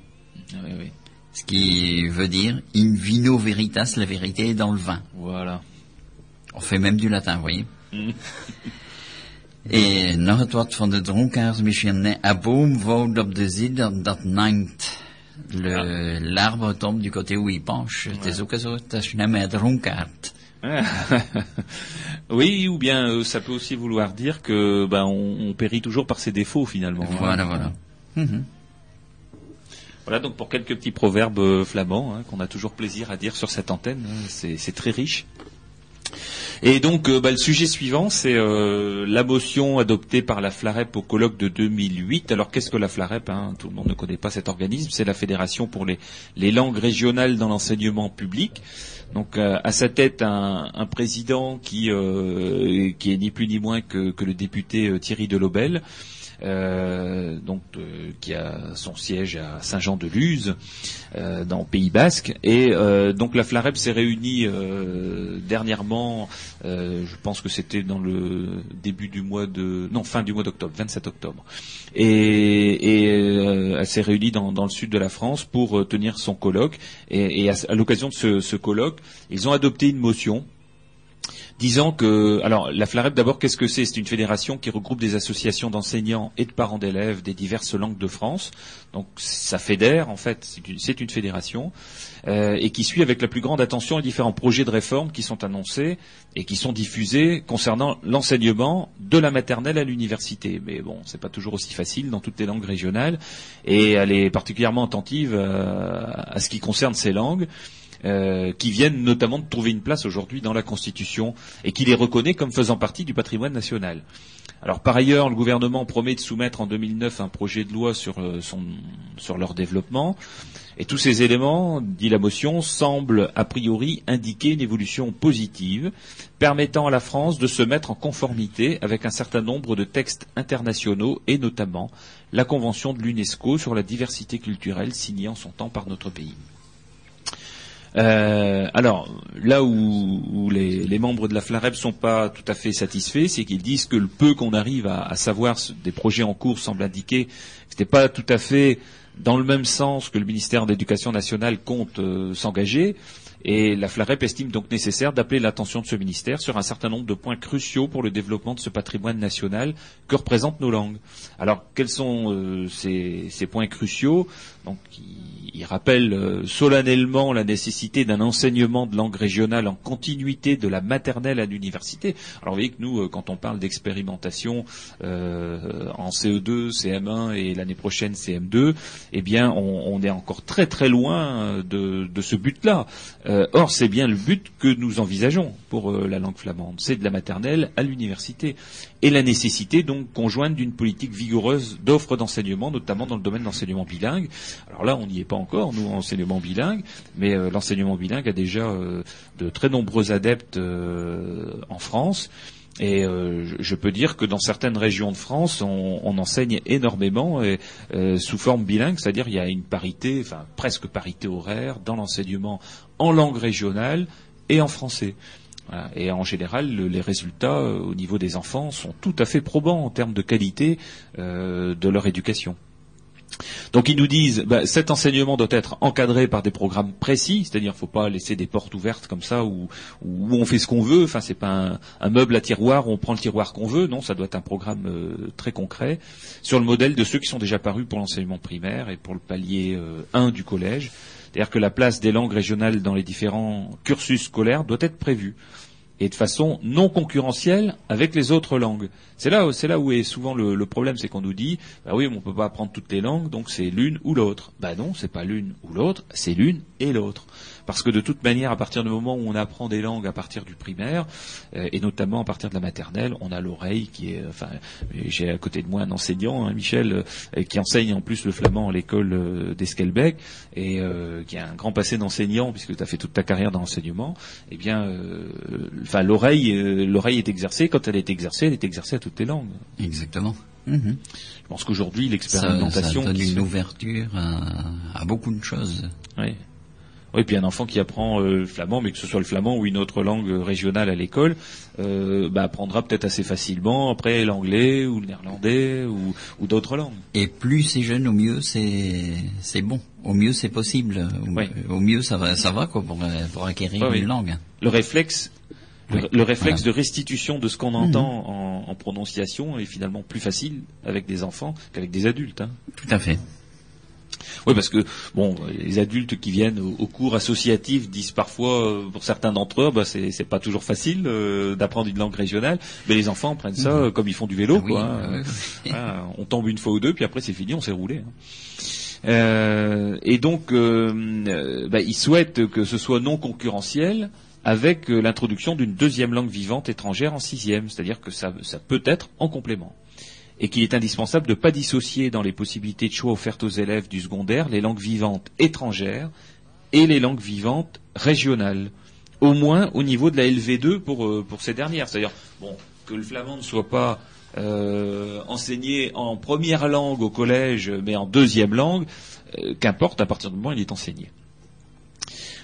Oui, oui. Ce qui veut dire « in vino veritas », la vérité est dans le vin. Voilà. On fait même du latin, vous voyez. Et « nog het wat van de dronkaars mischenne a boom woont op de zid dat nangt ». L'arbre tombe du côté où il penche. « Tes ocaso tashname a dronkaart ». Oui, ou bien euh, ça peut aussi vouloir dire que ben on, on périt toujours par ses défauts finalement. Voilà, voilà. Mmh. Voilà donc pour quelques petits proverbes euh, flamands hein, qu'on a toujours plaisir à dire sur cette antenne. Hein, c'est, c'est très riche. Et donc euh, bah, le sujet suivant, c'est euh, la motion adoptée par la Flarep au colloque de deux mille huit. Alors qu'est-ce que la Flarep hein, tout le monde ne connaît pas cet organisme. C'est la Fédération pour les, les langues régionales dans l'enseignement public. Donc euh, à sa tête un, un président qui, euh, qui est ni plus ni moins que, que le député euh, Thierry Delobel. Euh, donc euh, qui a son siège à Saint-Jean-de-Luz euh, dans le Pays Basque et euh, donc la Flarep s'est réunie euh, dernièrement euh, je pense que c'était dans le début du mois de non fin du mois d'octobre vingt-sept octobre et, et euh, elle s'est réunie dans, dans le sud de la France pour euh, tenir son colloque et, et à, à l'occasion de ce, ce colloque ils ont adopté une motion disant que, alors la Flarep d'abord, qu'est-ce que c'est ? C'est une fédération qui regroupe des associations d'enseignants et de parents d'élèves des diverses langues de France. Donc ça fédère, en fait, c'est une, c'est une fédération, euh, et qui suit avec la plus grande attention les différents projets de réforme qui sont annoncés et qui sont diffusés concernant l'enseignement de la maternelle à l'université. Mais bon, c'est pas toujours aussi facile dans toutes les langues régionales, et elle est particulièrement attentive euh, à ce qui concerne ces langues. Euh, qui viennent notamment de trouver une place aujourd'hui dans la Constitution et qui les reconnaît comme faisant partie du patrimoine national. Alors par ailleurs, le gouvernement promet de soumettre en deux mille neuf un projet de loi sur, euh, son, sur leur développement et tous ces éléments, dit la motion, semblent a priori indiquer une évolution positive permettant à la France de se mettre en conformité avec un certain nombre de textes internationaux et notamment la Convention de l'UNESCO sur la diversité culturelle signée en son temps par notre pays. Euh, alors, là où, où les, les membres de la Flarep sont pas tout à fait satisfaits, c'est qu'ils disent que le peu qu'on arrive à, à savoir des projets en cours semble indiquer que c'était pas tout à fait dans le même sens que le ministère de l'Éducation nationale compte euh, s'engager. Et la Flarep estime donc nécessaire d'appeler l'attention de ce ministère sur un certain nombre de points cruciaux pour le développement de ce patrimoine national que représentent nos langues. Alors, quels sont euh, ces, ces points cruciaux ? Donc, il, il rappelle euh, solennellement la nécessité d'un enseignement de langue régionale en continuité de la maternelle à l'université. Alors, vous voyez que nous, euh, quand on parle d'expérimentation euh, en C E deux, C M un et l'année prochaine C M deux, eh bien, on, on est encore très très loin de, de ce but-là. Euh, or, c'est bien le but que nous envisageons pour euh, la langue flamande. C'est de la maternelle à l'université. Et la nécessité, donc, conjointe d'une politique vigoureuse d'offres d'enseignement, notamment dans le domaine de l'enseignement bilingue. Alors là, on n'y est pas encore, nous, en enseignement bilingue, mais euh, l'enseignement bilingue a déjà euh, de très nombreux adeptes euh, en France. Et euh, je peux dire que dans certaines régions de France, on, on enseigne énormément et, euh, sous forme bilingue, c'est-à-dire il y a une parité, enfin presque parité horaire dans l'enseignement en langue régionale et en français. Voilà. Et en général, le, les résultats euh, au niveau des enfants sont tout à fait probants en termes de qualité euh, de leur éducation. Donc ils nous disent bah, cet enseignement doit être encadré par des programmes précis, c'est-à-dire faut pas laisser des portes ouvertes comme ça où, où on fait ce qu'on veut. Enfin c'est pas un, un meuble à tiroir où on prend le tiroir qu'on veut. Non, ça doit être un programme euh, très concret sur le modèle de ceux qui sont déjà parus pour l'enseignement primaire et pour le palier euh, un du collège. C'est-à-dire que la place des langues régionales dans les différents cursus scolaires doit être prévue et de façon non concurrentielle avec les autres langues. C'est là, c'est là où est souvent le, le problème, c'est qu'on nous dit bah oui, mais on peut pas apprendre toutes les langues, donc c'est l'une ou l'autre. Bah non, c'est pas l'une ou l'autre, c'est l'une et l'autre. Parce que de toute manière, à partir du moment où on apprend des langues à partir du primaire, euh, et notamment à partir de la maternelle, on a l'oreille qui est... Enfin, j'ai à côté de moi un enseignant, hein, Michel, euh, qui enseigne en plus le flamand à l'école euh, d'Esquelbecq, et euh, qui a un grand passé d'enseignant, puisque tu as fait toute ta carrière dans l'enseignement. Eh bien, euh, enfin, l'oreille, euh, l'oreille est exercée. Quand elle est exercée, elle est exercée à toutes les langues. Exactement. Mm-hmm. Je pense qu'aujourd'hui, l'expérimentation... Ça, ça donne une se... ouverture à, à beaucoup de choses. Oui. Et puis un enfant qui apprend euh, le flamand, mais que ce soit le flamand ou une autre langue régionale à l'école, euh, bah, apprendra peut-être assez facilement après l'anglais ou le néerlandais ou, ou d'autres langues. Et plus c'est jeune, au mieux c'est, c'est bon, au mieux c'est possible, au, oui. au mieux ça va, ça va quoi, pour, pour acquérir ah, oui. une langue. Le réflexe, oui. le, le réflexe voilà. de restitution de ce qu'on entend mmh. en, en prononciation est finalement plus facile avec des enfants qu'avec des adultes. Hein. Tout à fait. Oui, parce que bon, les adultes qui viennent au, au cours associatif disent parfois, euh, pour certains d'entre eux, bah, c'est, c'est pas toujours facile euh, d'apprendre une langue régionale. Mais les enfants prennent ça euh, comme ils font du vélo, oui, quoi. Hein. Oui. Ah, on tombe une fois ou deux, puis après c'est fini, on s'est roulé. Hein. Euh, et donc, euh, bah, ils souhaitent que ce soit non concurrentiel, avec euh, l'introduction d'une deuxième langue vivante étrangère en sixième, c'est-à-dire que ça, ça peut être en complément. Et qu'il est indispensable de ne pas dissocier dans les possibilités de choix offertes aux élèves du secondaire les langues vivantes étrangères et les langues vivantes régionales, au moins au niveau de la L V deux pour, pour ces dernières. C'est-à-dire bon, que le flamand ne soit pas euh, enseigné en première langue au collège, mais en deuxième langue, euh, qu'importe, à partir du moment où il est enseigné.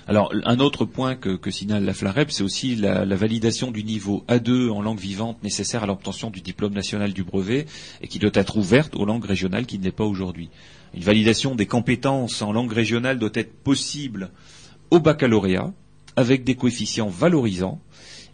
Alors, un autre point que, que signale la Flarep, c'est aussi la, la validation du niveau A deux en langue vivante nécessaire à l'obtention du diplôme national du brevet et qui doit être ouverte aux langues régionales qui ne l'est pas aujourd'hui. Une validation des compétences en langue régionale doit être possible au baccalauréat avec des coefficients valorisants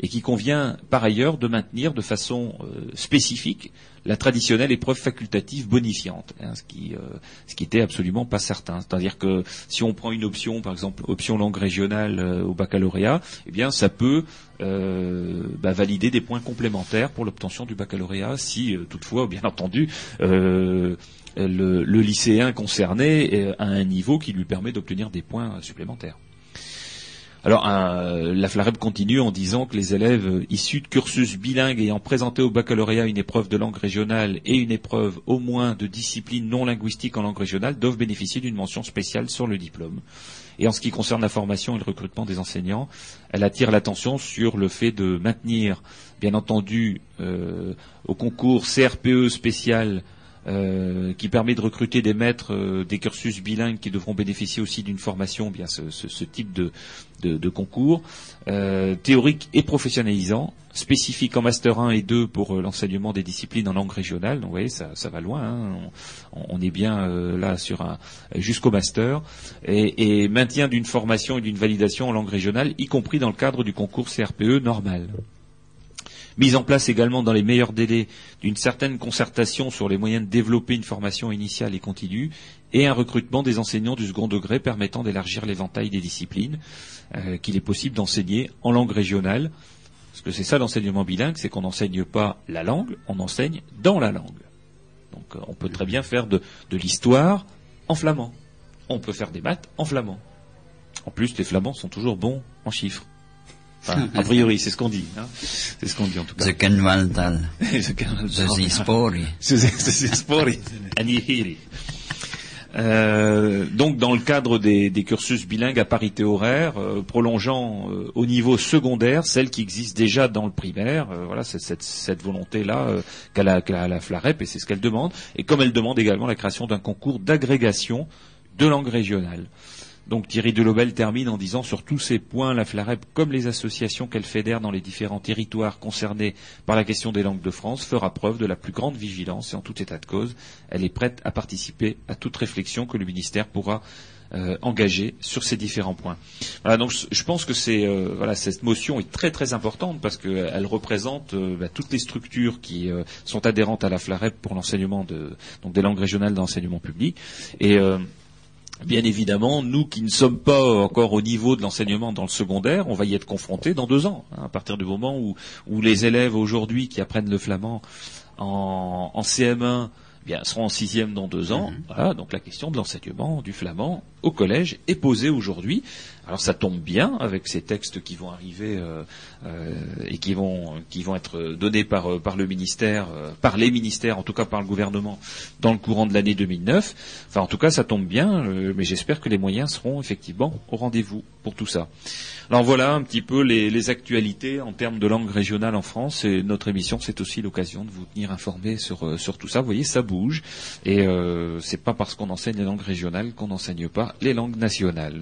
et qui convient par ailleurs de maintenir de façon euh, spécifique la traditionnelle épreuve facultative bonifiante, hein, ce qui euh, ce qui était absolument pas certain. C'est-à-dire que si on prend une option, par exemple option langue régionale euh, au baccalauréat, eh bien ça peut euh, bah, valider des points complémentaires pour l'obtention du baccalauréat, si euh, toutefois, bien entendu, euh, le, le lycéen concerné a un niveau qui lui permet d'obtenir des points supplémentaires. Alors, euh, la Flarep continue en disant que les élèves issus de cursus bilingues ayant présenté au baccalauréat une épreuve de langue régionale et une épreuve au moins de discipline non linguistique en langue régionale doivent bénéficier d'une mention spéciale sur le diplôme. Et en ce qui concerne la formation et le recrutement des enseignants, elle attire l'attention sur le fait de maintenir, bien entendu, euh, au concours C R P E spécial Euh, qui permet de recruter des maîtres euh, des cursus bilingues qui devront bénéficier aussi d'une formation, bien ce, ce, ce type de, de, de concours euh, théorique et professionnalisant, spécifique en master un et deux pour euh, l'enseignement des disciplines en langue régionale. Donc vous voyez, ça, ça va loin, hein. on, on est bien euh, là sur un jusqu'au master, et, et maintien d'une formation et d'une validation en langue régionale, y compris dans le cadre du concours C R P E normal. Mise en place également dans les meilleurs délais d'une certaine concertation sur les moyens de développer une formation initiale et continue, et un recrutement des enseignants du second degré permettant d'élargir l'éventail des disciplines euh, qu'il est possible d'enseigner en langue régionale. Parce que c'est ça l'enseignement bilingue, c'est qu'on n'enseigne pas la langue, on enseigne dans la langue. Donc euh, on peut très bien faire de, de l'histoire en flamand, on peut faire des maths en flamand. En plus, les Flamands sont toujours bons en chiffres. Enfin, a priori, c'est ce qu'on dit, hein. C'est ce qu'on dit en tout cas. Ze ken waltal. Ze ken waltal. Ze spori. Ze spori. Anihiri. Euh, donc, dans le cadre des, des cursus bilingues à parité horaire, euh, prolongeant euh, au niveau secondaire celle qui existe déjà dans le primaire, euh, voilà, c'est cette, cette volonté-là euh, qu'a la, qu'a la Flarep, et c'est ce qu'elle demande. Et comme elle demande également la création d'un concours d'agrégation de langue régionale. Donc Thierry Delobel termine en disant: sur tous ces points, la Flarep, comme les associations qu'elle fédère dans les différents territoires concernés par la question des langues de France, fera preuve de la plus grande vigilance et en tout état de cause, elle est prête à participer à toute réflexion que le ministère pourra Euh, engagé sur ces différents points. Voilà, donc je pense que c'est euh, voilà, cette motion est très très importante parce qu'elle représente euh, bah, toutes les structures qui euh, sont adhérentes à la Flarep pour l'enseignement de donc des langues régionales d'enseignement public. Et euh, bien évidemment, nous qui ne sommes pas encore au niveau de l'enseignement dans le secondaire, on va y être confrontés dans deux ans, hein, à partir du moment où où les élèves aujourd'hui qui apprennent le flamand en, en C M un bien, seront en sixième dans deux ans. Mmh. Voilà, donc la question de l'enseignement du flamand au collège est posée aujourd'hui. Alors ça tombe bien avec ces textes qui vont arriver euh, euh, et qui vont qui vont être donnés par par le ministère, euh, par les ministères, en tout cas par le gouvernement, dans le courant de l'année deux mille neuf. Enfin, en tout cas, ça tombe bien, euh, mais j'espère que les moyens seront effectivement au rendez-vous pour tout ça. Alors voilà un petit peu les, les actualités en termes de langue régionale en France. Et notre émission, c'est aussi l'occasion de vous tenir informés sur euh, sur tout ça. Vous voyez, ça bouge et euh, c'est pas parce qu'on enseigne les langues régionales qu'on n'enseigne pas les langues nationales.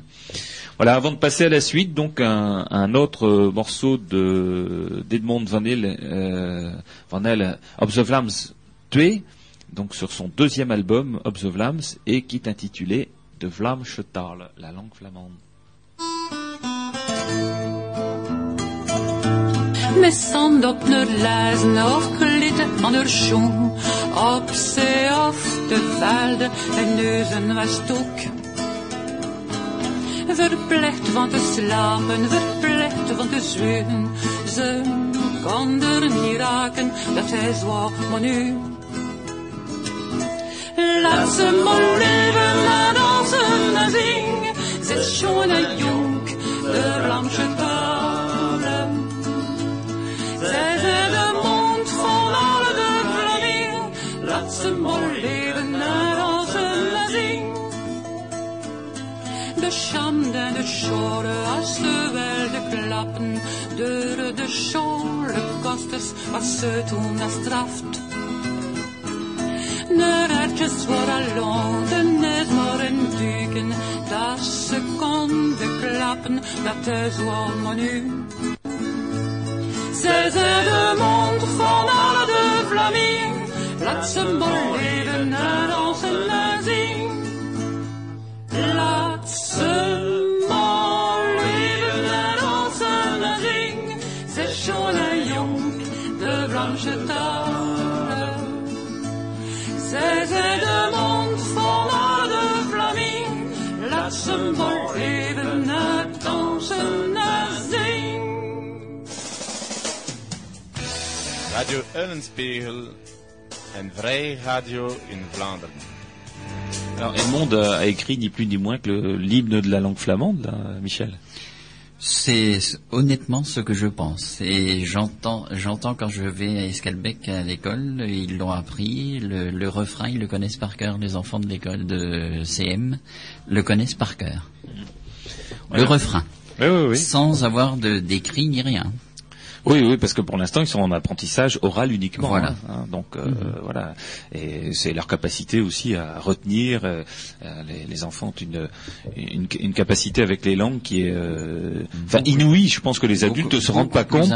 Voilà, avant de passer à la suite, donc un, un autre euh, morceau de d'Edmond van Nel euh, van Nel Op the Vlaams deux, donc sur son deuxième album Op the Vlaams, et qui est intitulé De Vlaamse Taal, la langue flamande. Met zand op de lijzen, of klitten van de schoen, op zee of de velden en neuzen was het ook. Verplicht van te slapen, verplicht van te zwegen, ze kon er niet raken, dat hij zwaar, maar nu. Laat ze maar leven, maar dansen en zingen, zit schoon en jong, de Vlaamse talen. Zij zijn de mond van alle de Vlamingen, laat ze maar leven en dansen en zingen. De schande en de schoren, als ze wel de klappen, door de scholenkosters, was ze toen gestraft. De rechtjes waren lang, de net maar in duiken, dat ze konden klappen, dat is wel maar nu. Zij zijn de mond van alle de Vlamingen, laat ze maar leven en dansen en zingen. Laat ze maar leven en dansen en zingen, zij schonen jong, de Vlaamse talen. Zij zijn de mond van alle de Vlamingen, laat ze maar leven en dansen en zingen. Radio Uylenspiegel, een vrije radio in Vlaanderen. Alors Edmond a écrit ni plus ni moins que l'hymne de la langue flamande, là, Michel. C'est honnêtement ce que je pense. Et j'entends, j'entends quand je vais à Esquelbecq à l'école, ils l'ont appris, le, le refrain, ils le connaissent par cœur, les enfants de l'école de C M le connaissent par cœur. Voilà. Le refrain. Oui, oui, oui. Sans avoir de, d'écrit ni rien. Oui, oui, parce que pour l'instant, ils sont en apprentissage oral uniquement. Voilà. Hein, donc, euh, mm-hmm. voilà. Et c'est leur capacité aussi à retenir. Euh, les, les enfants ont une, une, une capacité avec les langues qui est euh, enfin inouïe. Je pense que les adultes ne se rendent pas compte.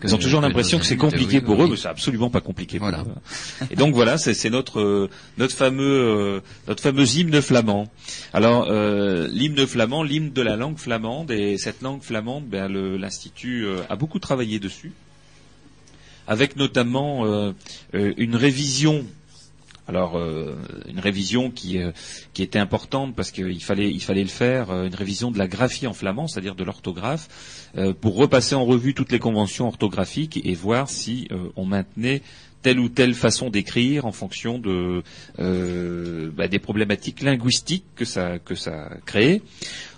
Que ils ont toujours que l'impression que c'est compliqué oui, pour oui. eux, mais c'est absolument pas compliqué voilà. pour eux. Et donc, voilà, c'est, c'est notre, euh, notre, fameux, euh, notre fameux hymne flamand. Alors, euh, l'hymne flamand, l'hymne de la langue flamande. Et cette langue flamande, ben, le, l'Institut euh, a beaucoup travaillé dessus. Avec notamment euh, une révision, alors euh, une révision qui, euh, qui était importante parce qu'il fallait, il fallait le faire, une révision de la graphie en flamand, c'est-à-dire de l'orthographe, euh, pour repasser en revue toutes les conventions orthographiques et voir si euh, on maintenait telle ou telle façon d'écrire en fonction de euh, bah, des problématiques linguistiques que ça que ça crée.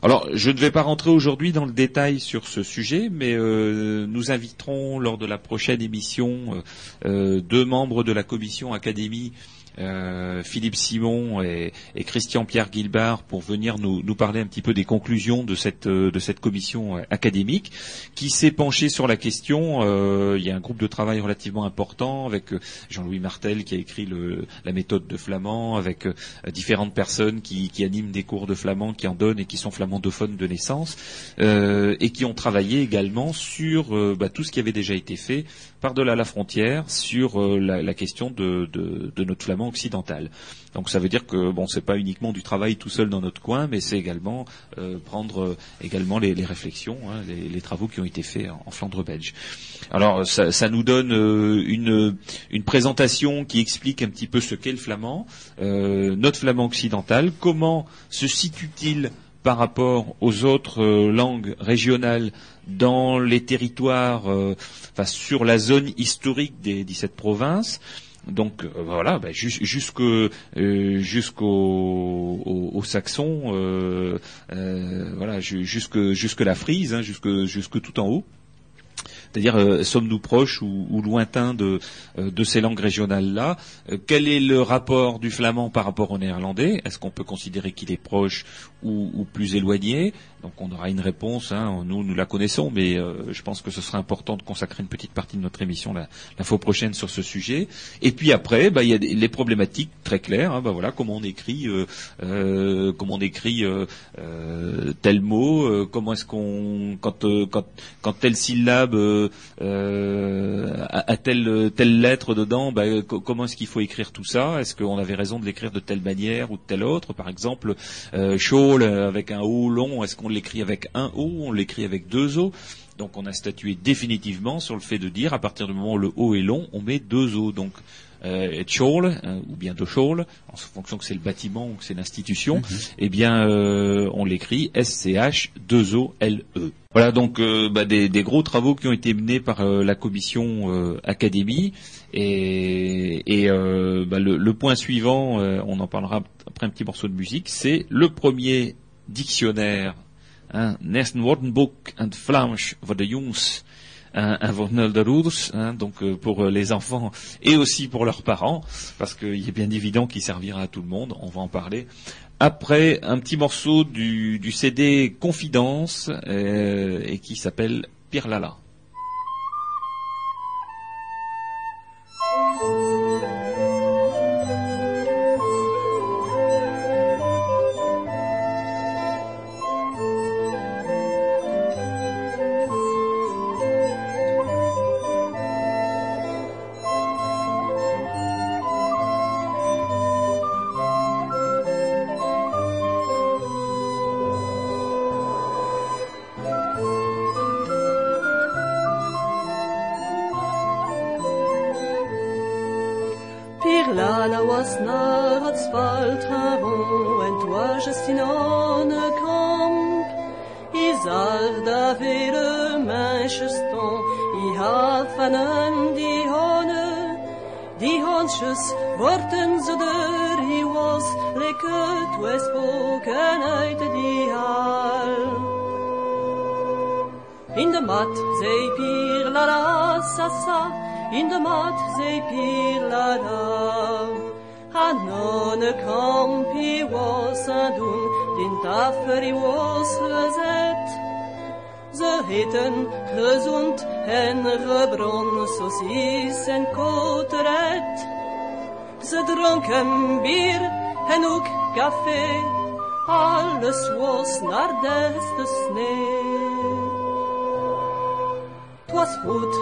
Alors, je ne vais pas rentrer aujourd'hui dans le détail sur ce sujet, mais euh, nous inviterons lors de la prochaine émission euh, euh, deux membres de la commission Académie euh, Philippe Simon et, et Christian-Pierre Guilbard pour venir nous, nous parler un petit peu des conclusions de cette, de cette commission académique qui s'est penchée sur la question. Euh, il y a un groupe de travail relativement important avec Jean-Louis Martel qui a écrit le, la méthode de flamand, avec euh, différentes personnes qui, qui animent des cours de flamand, qui en donnent et qui sont flamandophones de naissance, euh, et qui ont travaillé également sur euh, bah, tout ce qui avait déjà été fait par-delà la frontière sur euh, la, la question de, de, de notre flamand occidental. Donc ça veut dire que bon, c'est pas uniquement du travail tout seul dans notre coin, mais c'est également euh, prendre euh, également les, les réflexions, hein, les, les travaux qui ont été faits en, en Flandre belge. Alors ça, ça nous donne euh, une, une présentation qui explique un petit peu ce qu'est le flamand, euh, notre flamand occidental, comment se situe-t-il par rapport aux autres euh, langues régionales dans les territoires, euh, enfin sur la zone historique des dix-sept provinces. Donc euh, voilà, bah, jus- jusqu'au, euh, jusqu'au au, au Saxon, euh, euh, voilà, ju- jusque jusque la Frise, hein, jusque jusque tout en haut. C'est-à-dire, euh, sommes-nous proches ou, ou lointains de, euh, de ces langues régionales-là ? euh, Quel est le rapport du flamand par rapport au néerlandais ? Est-ce qu'on peut considérer qu'il est proche ou, ou plus éloigné ? Donc on aura une réponse, hein, nous, nous la connaissons, mais euh, je pense que ce sera important de consacrer une petite partie de notre émission la, la fois prochaine sur ce sujet. Et puis après, bah, il y a des, les problématiques très claires, hein, bah, voilà, comment on écrit, euh, euh, comment on écrit euh, euh, tel mot, euh, comment est-ce qu'on, quand, euh, quand, quand telle syllabe... Euh, Euh, à, à telle, telle lettre dedans, bah, co- comment est-ce qu'il faut écrire tout ça ? Est-ce qu'on avait raison de l'écrire de telle manière ou de telle autre ? Par exemple, euh, School avec un O long, est-ce qu'on l'écrit avec un O ? On l'écrit avec deux O ? Donc on a statué définitivement sur le fait de dire à partir du moment où le O est long, on met deux O. Donc euh, School, euh, ou bien de School, en fonction que c'est le bâtiment ou que c'est l'institution, mm-hmm. eh bien euh, on l'écrit S C H deux O L E. Voilà donc euh, bah, des, des gros travaux qui ont été menés par euh, la commission euh, Académie et, et euh, bah, le, le point suivant, euh, on en parlera après un petit morceau de musique, c'est le premier dictionnaire, hein, Eerste Woordenboek in het Vlaams voor de jongens en voor de ouders, hein, donc euh, pour les enfants et aussi pour leurs parents, parce qu'il est bien évident qu'il servira à tout le monde, on va en parler. Après, un petit morceau du, du C D Confidence euh, et qui s'appelle Pierre Lala. Twas goed,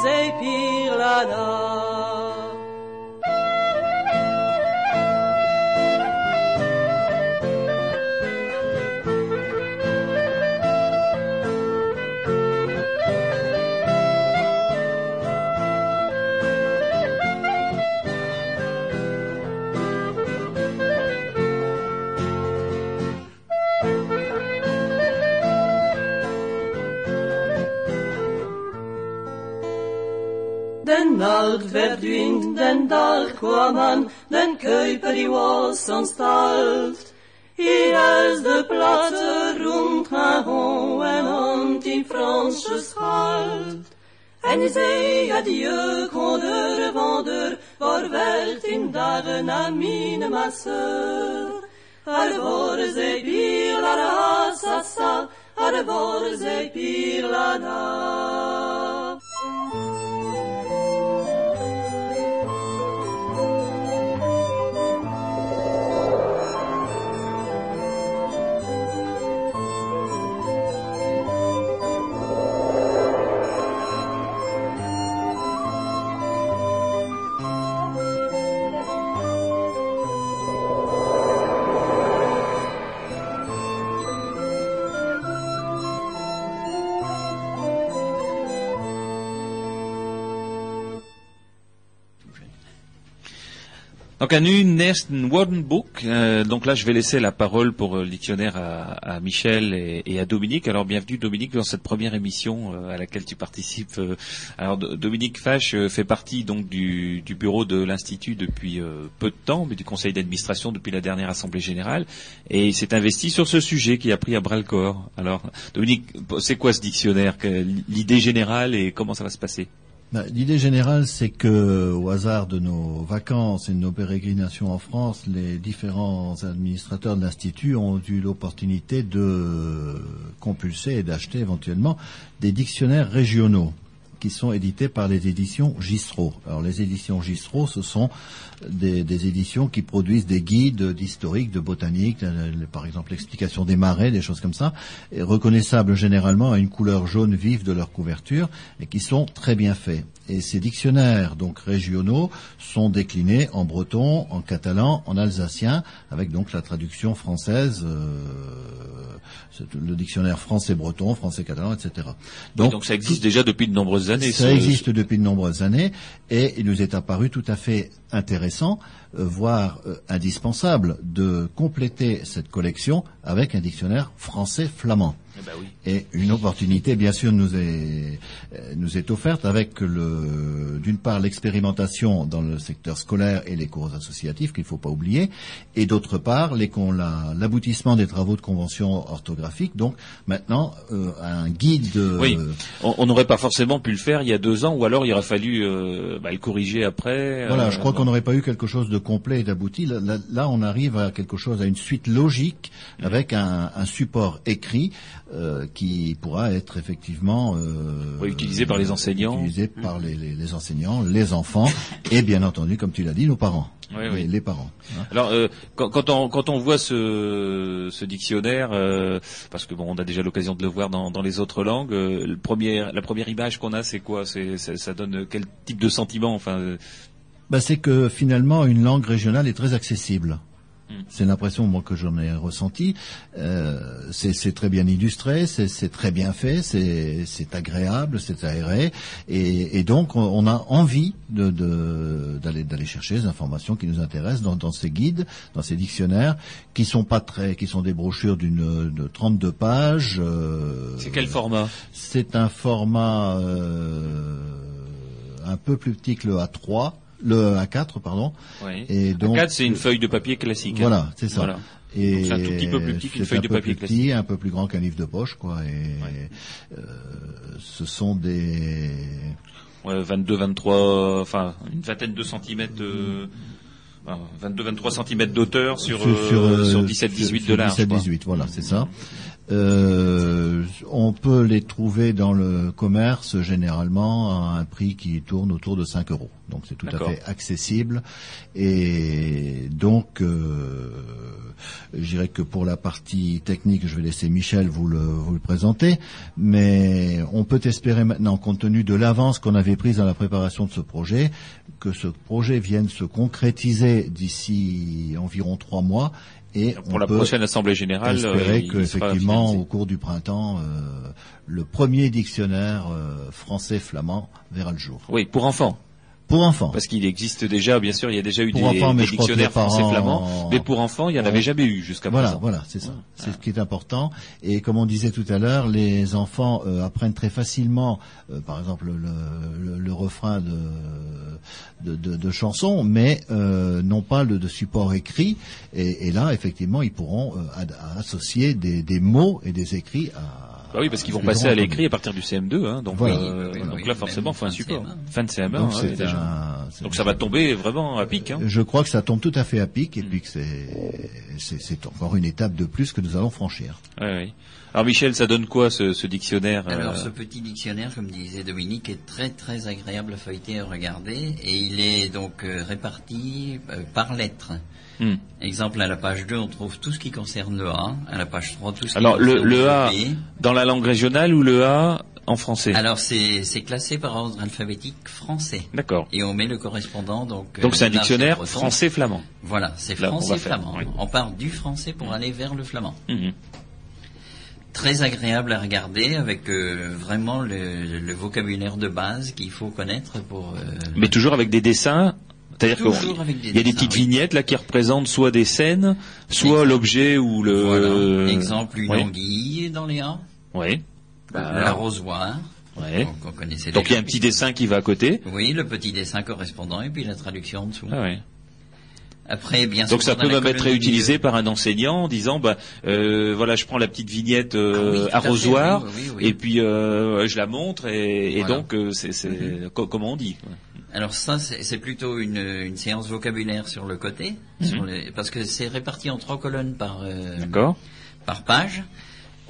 zei Pier Lala. Den nacht verdwijnt, den dag kwam aan, den Kuiper die was ontstald. Hier is de plaatsen rond Garon en ont in Fransjes halt. En die zei adieu, gronder, wonder, voor veertien dagen na mijn masseur. Arbor ze pier la la sa sa, arbor ze pier la la. Donc à nu nest een woordenboek. Euh, donc là, je vais laisser la parole pour euh, le dictionnaire à, à Michel et, et à Dominique. Alors bienvenue Dominique dans cette première émission euh, à laquelle tu participes. Euh, alors D- Dominique Fach euh, fait partie donc du, du bureau de l'Institut depuis euh, peu de temps, mais du Conseil d'administration depuis la dernière Assemblée générale, et il s'est investi sur ce sujet qui a pris à bras le corps. Alors Dominique, c'est quoi ce dictionnaire ? L'idée générale et comment ça va se passer ? Ben, l'idée générale, c'est que, au hasard de nos vacances et de nos pérégrinations en France, les différents administrateurs de l'Institut ont eu l'opportunité de compulser et d'acheter éventuellement des dictionnaires régionaux qui sont édités par les éditions Gisreau. Alors, les éditions Gisreau, ce sont des, des éditions qui produisent des guides d'historique, de botanique, par exemple l'explication des marais, des choses comme ça, et reconnaissables généralement à une couleur jaune vive de leur couverture, et qui sont très bien faits. Et ces dictionnaires, donc régionaux, sont déclinés en breton, en catalan, en alsacien, avec donc la traduction française, euh, le dictionnaire français-breton, français-catalan, et cetera. Donc, donc ça existe déjà depuis de nombreuses années. Ça existe depuis de nombreuses années, et il nous est apparu tout à fait intéressant, euh, voire euh, indispensable, de compléter cette collection avec un dictionnaire français-flamand. Eh ben oui. Et une opportunité, bien sûr, nous est, nous est offerte avec le, d'une part l'expérimentation dans le secteur scolaire et les cours associatifs qu'il ne faut pas oublier, et d'autre part les, la, l'aboutissement des travaux de convention orthographique. Donc maintenant euh, un guide. Euh, oui. On n'aurait pas forcément pu le faire il y a deux ans, ou alors il aurait fallu euh, bah, le corriger après. Voilà, euh, je crois qu'on n'aurait pas eu quelque chose de complet et d'abouti. Là, là, là, on arrive à quelque chose, à une suite logique avec un, un support écrit. Euh, qui pourra être effectivement euh, oui, utilisé par les enseignants, utilisé mmh. par les, les, les enseignants, les enfants et bien entendu, comme tu l'as dit, nos parents. Oui, oui. Les, les parents. Hein. Alors, euh, quand, quand, on, quand on voit ce, ce dictionnaire, euh, parce que bon, on a déjà l'occasion de le voir dans, dans les autres langues. Euh, le premier, la première image qu'on a, c'est quoi ? C'est, ça, ça donne quel type de sentiment ? Enfin, euh... bah, c'est que finalement, une langue régionale est très accessible. C'est l'impression, moi, que j'en ai ressenti. Euh, c'est, c'est très bien illustré, c'est, c'est très bien fait, c'est, c'est agréable, c'est aéré, et, et donc on, on a envie de, de, d'aller, d'aller chercher les informations qui nous intéressent dans, dans ces guides, dans ces dictionnaires, qui sont pas très, qui sont des brochures d'une de trente-deux pages. Euh, c'est quel format ? C'est un format euh, un peu plus petit que le A trois. Le A quatre, pardon. Oui. Et donc, A quatre, c'est une feuille de papier classique. Voilà, hein. C'est ça. Voilà. Et donc c'est un tout petit peu plus petit qu'une feuille de papier classique. Petit, un peu plus grand qu'un livre de poche, quoi. Et ouais. euh, ce sont des ouais, vingt-deux, vingt-trois, enfin une vingtaine de centimètres. Euh... Enfin, vingt-deux, vingt-trois centimètres d'auteur sur sur, euh, sur dix-sept, dix-huit de large. dix-sept, dix-huit, voilà, c'est ça. Euh, on peut les trouver dans le commerce généralement à un prix qui tourne autour de cinq euros. Donc c'est tout D'accord. à fait accessible. Et donc, euh, je dirais que pour la partie technique, je vais laisser Michel vous le, vous le présenter. Mais on peut espérer maintenant, compte tenu de l'avance qu'on avait prise dans la préparation de ce projet, que ce projet vienne se concrétiser d'ici environ trois mois. Et pour la prochaine Assemblée générale, espérer que effectivement, au cours du printemps, euh, le premier dictionnaire euh, français-flamand verra le jour. Oui, pour enfants. Pour enfants. Parce qu'il existe déjà, bien sûr, il y a déjà eu des, enfants, des dictionnaires français-flamands, mais pour enfants, il n'y en avait jamais eu jusqu'à voilà, présent. Voilà, voilà, c'est ça. C'est ah. ce qui est important. Et comme on disait tout à l'heure, les enfants euh, apprennent très facilement, euh, par exemple, le, le, le refrain de, de, de, de chansons, mais euh, non pas le, de support écrit. Et, et là, effectivement, ils pourront euh, ad, associer des, des mots et des écrits à... Bah oui, parce qu'ils vont passer à l'écrit à partir du C M deux, hein, donc, voilà, euh, oui, oui, donc oui, là forcément, faut un support. Fin de C M un, donc, hein, c'est déjà. Un... donc ça va tomber vraiment à pic. Hein. Je crois que ça tombe tout à fait à pic, et mmh. puis que c'est, c'est, c'est encore une étape de plus que nous allons franchir. Oui, oui. Alors Michel, ça donne quoi ce, ce dictionnaire? Alors euh... ce petit dictionnaire, comme disait Dominique, est très très agréable à feuilleter et à regarder, et il est donc euh, réparti euh, par lettres. Hmm. Exemple, à la page deux, on trouve tout ce qui concerne le A, à la page trois, tout ce qui Alors, concerne le, le A B. Dans la langue régionale ou le A en français? Alors c'est, c'est classé par ordre alphabétique français. D'accord. Et on met le correspondant. Donc, donc c'est un dictionnaire français-flamand. Voilà, c'est français-flamand. Oui. On part du français pour aller vers le flamand. Mmh. Très agréable à regarder, avec euh, vraiment le, le vocabulaire de base qu'il faut connaître pour... Euh, Mais toujours avec des dessins. C'est-à-dire qu'il y a des petites oui. vignettes là qui représentent soit des scènes, soit oui. l'objet ou le... Voilà. Exemple, une oui. anguille dans les A. Oui. L'arrosoir. Oui. Donc il y a gens. un petit dessin qui va à côté. Oui, le petit dessin correspondant et puis la traduction en dessous. Ah oui. Après, bien sûr. Donc ça peut même être réutilisé milieu. par un enseignant en disant, bah, euh, voilà, je prends la petite vignette euh, ah oui, arrosoir oui, oui, oui. et puis euh, je la montre et, et voilà. donc euh, c'est, c'est mm-hmm. co- comment on dit. Alors ça, c'est, c'est plutôt une, une séance vocabulaire sur le côté, mm-hmm. sur les, parce que c'est réparti en trois colonnes par, euh, par page.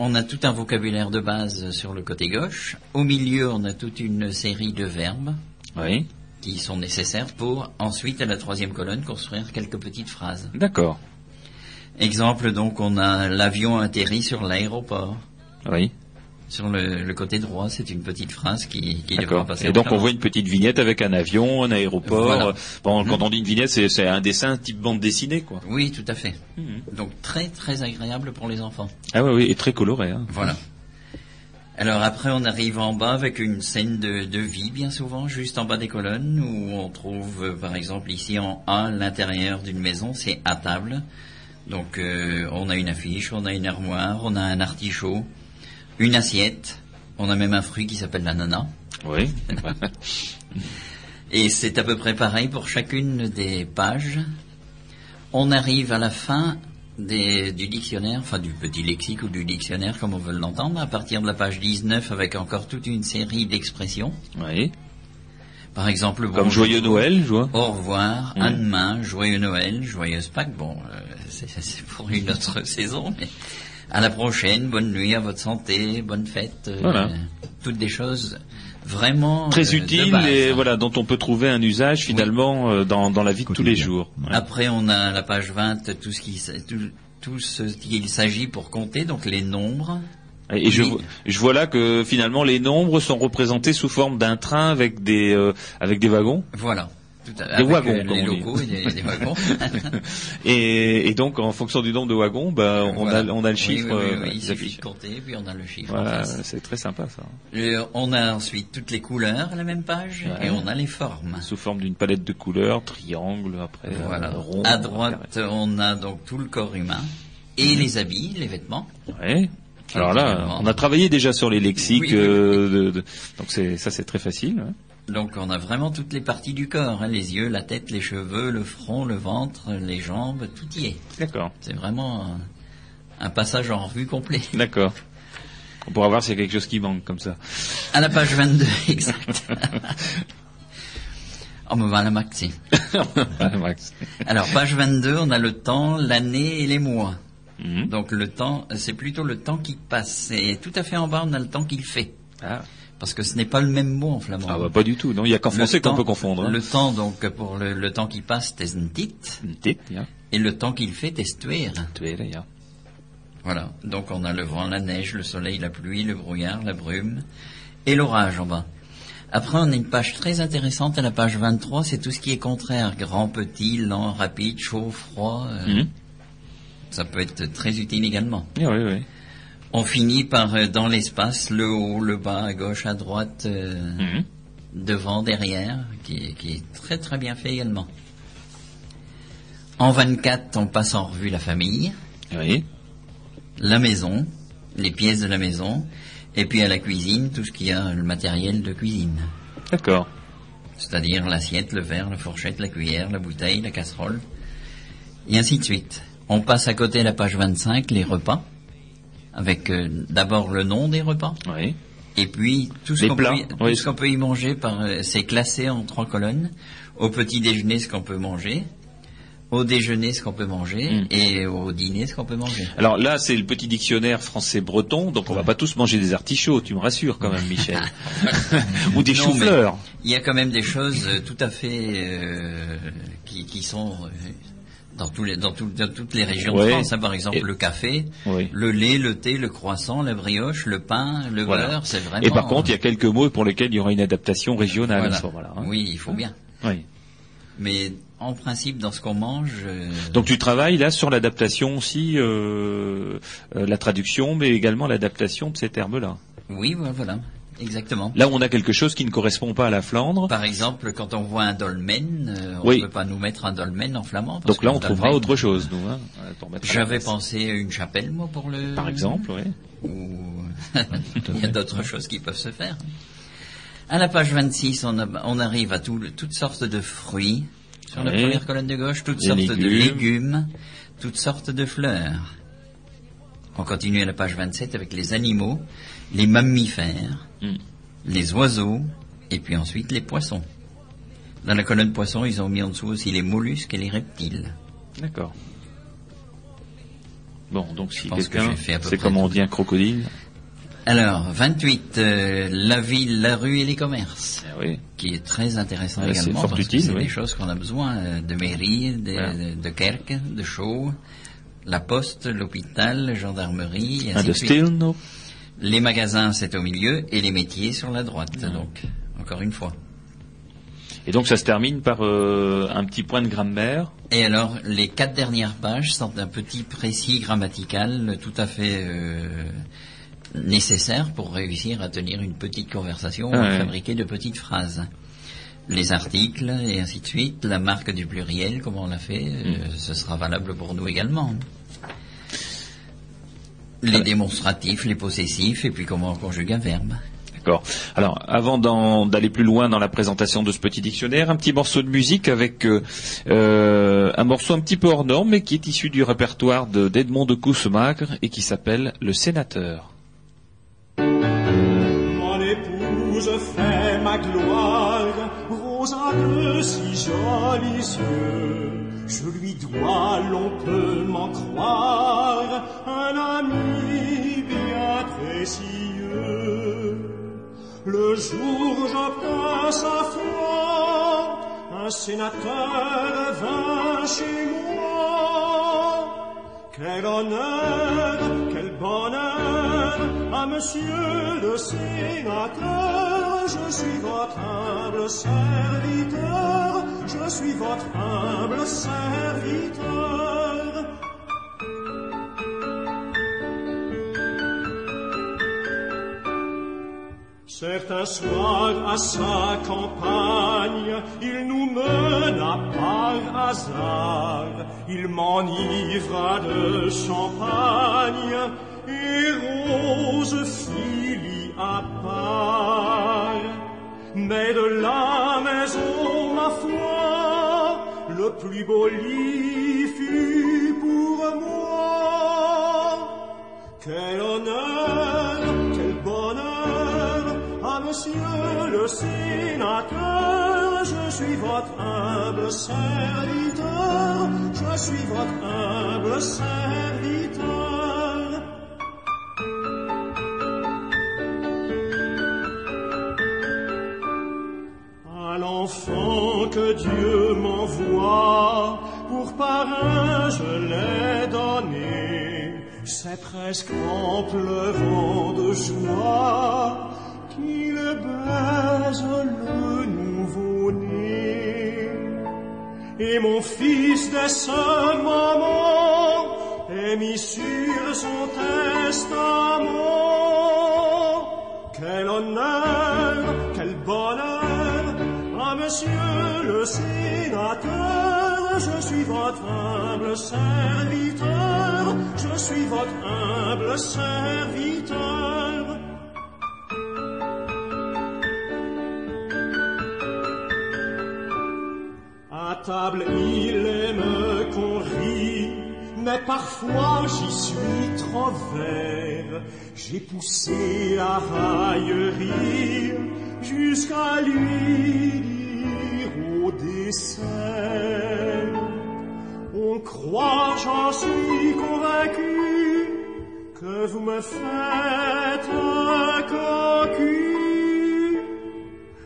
On a tout un vocabulaire de base sur le côté gauche. Au milieu, on a toute une série de verbes. Oui. qui sont nécessaires pour, ensuite, à la troisième colonne, construire quelques petites phrases. D'accord. Exemple, donc, on a l'avion atterri sur l'aéroport. Oui. Sur le, le côté droit, c'est une petite phrase qui, qui devra passer. Et donc, on voit une petite vignette avec un avion, un aéroport. Voilà. Bon, quand mmh. on dit une vignette, c'est, c'est un dessin type bande dessinée, quoi. Oui, tout à fait. Mmh. Donc, très, très agréable pour les enfants. Ah oui, oui, et très coloré, hein. Voilà. Alors après, on arrive en bas avec une scène de, de vie, bien souvent, juste en bas des colonnes, où on trouve, euh, par exemple, ici en A, l'intérieur d'une maison, c'est à table. Donc, euh, on a une affiche, on a une armoire, on a un artichaut, une assiette, on a même un fruit qui s'appelle l'ananas. Oui. Et c'est à peu près pareil pour chacune des pages. On arrive à la fin... Des, du dictionnaire, enfin du petit lexique ou du dictionnaire comme on veut l'entendre, à partir de la page dix-neuf avec encore toute une série d'expressions. Oui. Par exemple, bon, comme joyeux Noël, je vois. Au revoir, mmh. à demain, joyeux Noël, joyeuse Pâques. Bon, euh, c'est, c'est pour une autre saison, mais à la prochaine, bonne nuit, à votre santé, bonne fête. Euh, voilà. Toutes des choses vraiment très euh, utiles et hein. voilà, dont on peut trouver un usage finalement oui. euh, dans, dans la vie de tous les jours. Ouais. Après, on a la page vingt, tout ce qui, tout, tout ce qu'il s'agit pour compter, donc les nombres. Et je, je vois là que finalement les nombres sont représentés sous forme d'un train avec des, euh, avec des wagons. Voilà. Tout à, des wagons, euh, les locaux et des, des wagons. et, et donc, en fonction du nombre de wagons, bah, on, voilà. a, on a le chiffre. Oui, oui, oui, oui, il suffit de compter, puis on a le chiffre. Voilà, c'est très sympa ça. Le, on a ensuite toutes les couleurs à la même page, ouais. et on a les formes. Sous forme d'une palette de couleurs, triangle, après voilà. euh, rond. À droite, carré. On a donc tout le corps humain, et mmh. les habits, les vêtements. Ouais. Alors là, on a travaillé déjà sur les lexiques, oui, oui, oui. Euh, de, de, donc c'est, ça c'est très facile. Hein. Donc on a vraiment toutes les parties du corps, hein, les yeux, la tête, les cheveux, le front, le ventre, les jambes, tout y est. D'accord. C'est vraiment un, un passage en revue complet. D'accord. On pourra voir s'il y a quelque chose qui manque comme ça. À la page vingt-deux, exact. On me va à la maxi. Alors page vingt-deux, on a le temps, l'année et les mois. Mmh. Donc le temps, c'est plutôt le temps qui passe. Et tout à fait en bas, on a le temps qu'il fait. Ah. Parce que ce n'est pas le même mot en flamand. Ah bah pas du tout, non. Il n'y a qu'en français qu'on peut confondre. Hein. Le temps, donc, pour le, le temps qui passe, t'es une tite. Une tite, yeah. Et le temps qu'il fait, t'es tuer. Tuer, yeah. Voilà. Donc on a le vent, la neige, le soleil, la pluie, le brouillard, la brume et l'orage en bas. Après, on a une page très intéressante à la page vingt-trois, c'est tout ce qui est contraire. Grand, petit, lent, rapide, chaud, froid. Euh, mmh. Ça peut être très utile également. Oui, oui, oui. On finit par, euh, dans l'espace, le haut, le bas, à gauche, à droite, euh, mmh. devant, derrière, qui, qui est très très bien fait également. En vingt-quatre, on passe en revue la famille, oui. la maison, les pièces de la maison, et puis à la cuisine, tout ce qui a le matériel de cuisine. D'accord. C'est-à-dire l'assiette, le verre, la fourchette, la cuillère, la bouteille, la casserole, et ainsi de suite. On passe à côté la page vingt-cinq, les repas. avec euh, d'abord le nom des repas. Oui. Et puis, tout ce, qu'on peut, y, tout oui. ce qu'on peut y manger, par, euh, c'est classé en trois colonnes. Au petit déjeuner, ce qu'on peut manger. Au déjeuner, ce qu'on peut manger. Mmh. Et au dîner, ce qu'on peut manger. Alors là, c'est le petit dictionnaire français-breton. Donc, on ouais. va pas tous manger des artichauts. Tu me rassures quand même, Michel. Ou des choux-fleurs. Il y a quand même des choses euh, tout à fait euh, qui, qui sont... Euh, Dans, tous les, dans, tout, dans toutes les régions ouais. de France, hein, par exemple et le café, oui. le lait, le thé, le croissant, la brioche, le pain, le voilà. beurre, c'est vraiment... Et par contre, il euh... y a quelques mots pour lesquels il y aura une adaptation régionale. Voilà. Soir, voilà, hein. Oui, il faut bien. Oui. Mais en principe, dans ce qu'on mange... Euh... Donc tu travailles là sur l'adaptation aussi, euh, euh, la traduction, mais également l'adaptation de ces termes-là. Oui, voilà. Exactement. Là, on a quelque chose qui ne correspond pas à la Flandre. Par exemple, quand on voit un dolmen, euh, on ne oui. peut pas nous mettre un dolmen en flamand. Parce Donc là, on dolmen, trouvera autre chose, nous. Hein, pour J'avais pensé à une chapelle, moi, pour le... Par exemple, oui. Ou... Il y a d'autres choses qui peuvent se faire. À la page vingt-six, on, a, on arrive à tout, toutes sortes de fruits. Sur oui. la première colonne de gauche, toutes Les sortes légumes. de légumes, toutes sortes de fleurs. On continue à la page vingt-sept avec les animaux, les mammifères, mm. les oiseaux, et puis ensuite les poissons. Dans la colonne poissons, ils ont mis en dessous aussi les mollusques et les reptiles. D'accord. Bon, donc si quelqu'un sait comment on dit un crocodile. Alors, vingt-huit, euh, la ville, la rue et les commerces, eh oui. qui est très intéressant eh également, parce utile, que c'est oui. des choses qu'on a besoin, euh, de mairie, de, voilà. de, de kerk, de show... La poste, l'hôpital, la gendarmerie, et ainsi de suite. No. Les magasins, c'est au milieu, et les métiers sur la droite, mmh. donc, encore une fois. Et donc, ça se termine par euh, un petit point de grammaire. Et alors, les quatre dernières pages sont un petit précis grammatical tout à fait euh, nécessaire pour réussir à tenir une petite conversation, ah, ou à ouais. fabriquer de petites phrases. Les articles, et ainsi de suite, la marque du pluriel, comme on l'a fait, mmh. euh, ce sera valable pour nous également. Les ah ouais. démonstratifs, les possessifs, et puis comment on conjugue un verbe. D'accord. Alors, avant d'en, d'aller plus loin dans la présentation de ce petit dictionnaire, un petit morceau de musique avec euh, euh, un morceau un petit peu hors norme, mais qui est issu du répertoire de, d'Edmond de Coussemaker, et qui s'appelle « Le Sénateur ». Mon épouse fait ma gloire, rosa de si jolis yeux, je lui dois, l'on peut m'en croire, un ami bien précieux. Le jour où j'obtins sa foi, un sénateur vint chez moi. Quel honneur, quel bonheur, à monsieur le sénateur, je suis votre humble serviteur, je suis votre humble serviteur. Certain soir à sa campagne, il nous mena par hasard, il m'enivra de champagne, et Rose fit l'y à part. Mais de la maison, ma foi, le plus beau lit fut pour moi. Quel honneur, quel bonheur, à monsieur le sénateur, je suis votre humble serviteur, je suis votre humble serviteur. À l'enfant que Dieu m'envoie, pour parrain je l'ai donné, c'est presque en pleurant de joie qu'il baise le nouveau-né. Et mon fils, dès ce moment, est mis sur son testament. Quel honneur, quel bonheur, à monsieur le sénateur, je suis votre humble serviteur, je suis votre humble serviteur. À table, il aime qu'on rit, mais parfois j'y suis trop vert. J'ai poussé la raillerie jusqu'à lui dire au dessert. On croit, j'en suis convaincu, que vous me faites un cocu.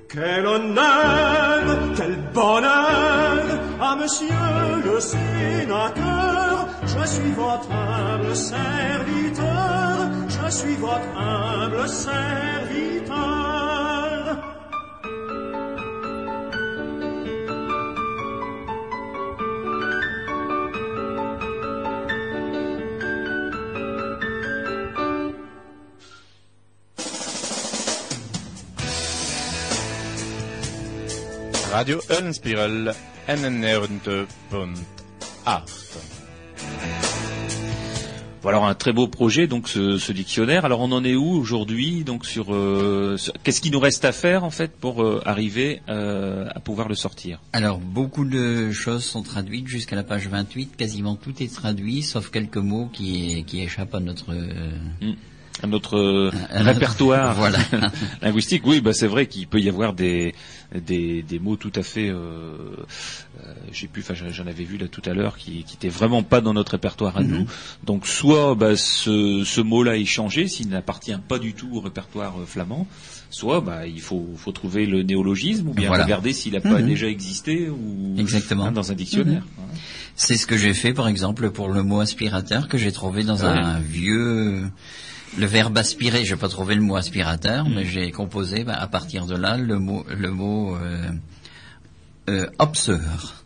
Quel honneur, quel bonheur, à monsieur le sénateur. Je suis votre humble serviteur, je suis votre humble serviteur. Radio Uylenspiegel negenennegentig punt acht. Voilà un très beau projet, donc ce, ce dictionnaire. Alors on en est où aujourd'hui, donc sur, euh, sur qu'est-ce qu'il nous reste à faire en fait pour euh, arriver euh, à pouvoir le sortir? Alors beaucoup de choses sont traduites jusqu'à la page vingt-huit. Quasiment tout est traduit, sauf quelques mots qui, qui échappent à notre. Euh... Mm. Notre euh, répertoire voilà. linguistique, oui, bah c'est vrai qu'il peut y avoir des des, des mots tout à fait. Euh, euh, j'ai pu, enfin, j'en avais vu là tout à l'heure qui qui étaient vraiment pas dans notre répertoire à mm-hmm. nous. Donc soit bah, ce ce mot-là est changé s'il n'appartient pas du tout au répertoire euh, flamand, soit bah il faut faut trouver le néologisme ou bien voilà. regarder s'il a mm-hmm. pas déjà existé ou exactement hein, dans un dictionnaire. Mm-hmm. Voilà. C'est ce que j'ai fait par exemple pour le mot aspirateur que j'ai trouvé dans ouais. un vieux. Le verbe aspirer, j'ai pas trouvé le mot aspirateur, mmh. mais j'ai composé bah, à partir de là le mot le mot euh, euh, opseur.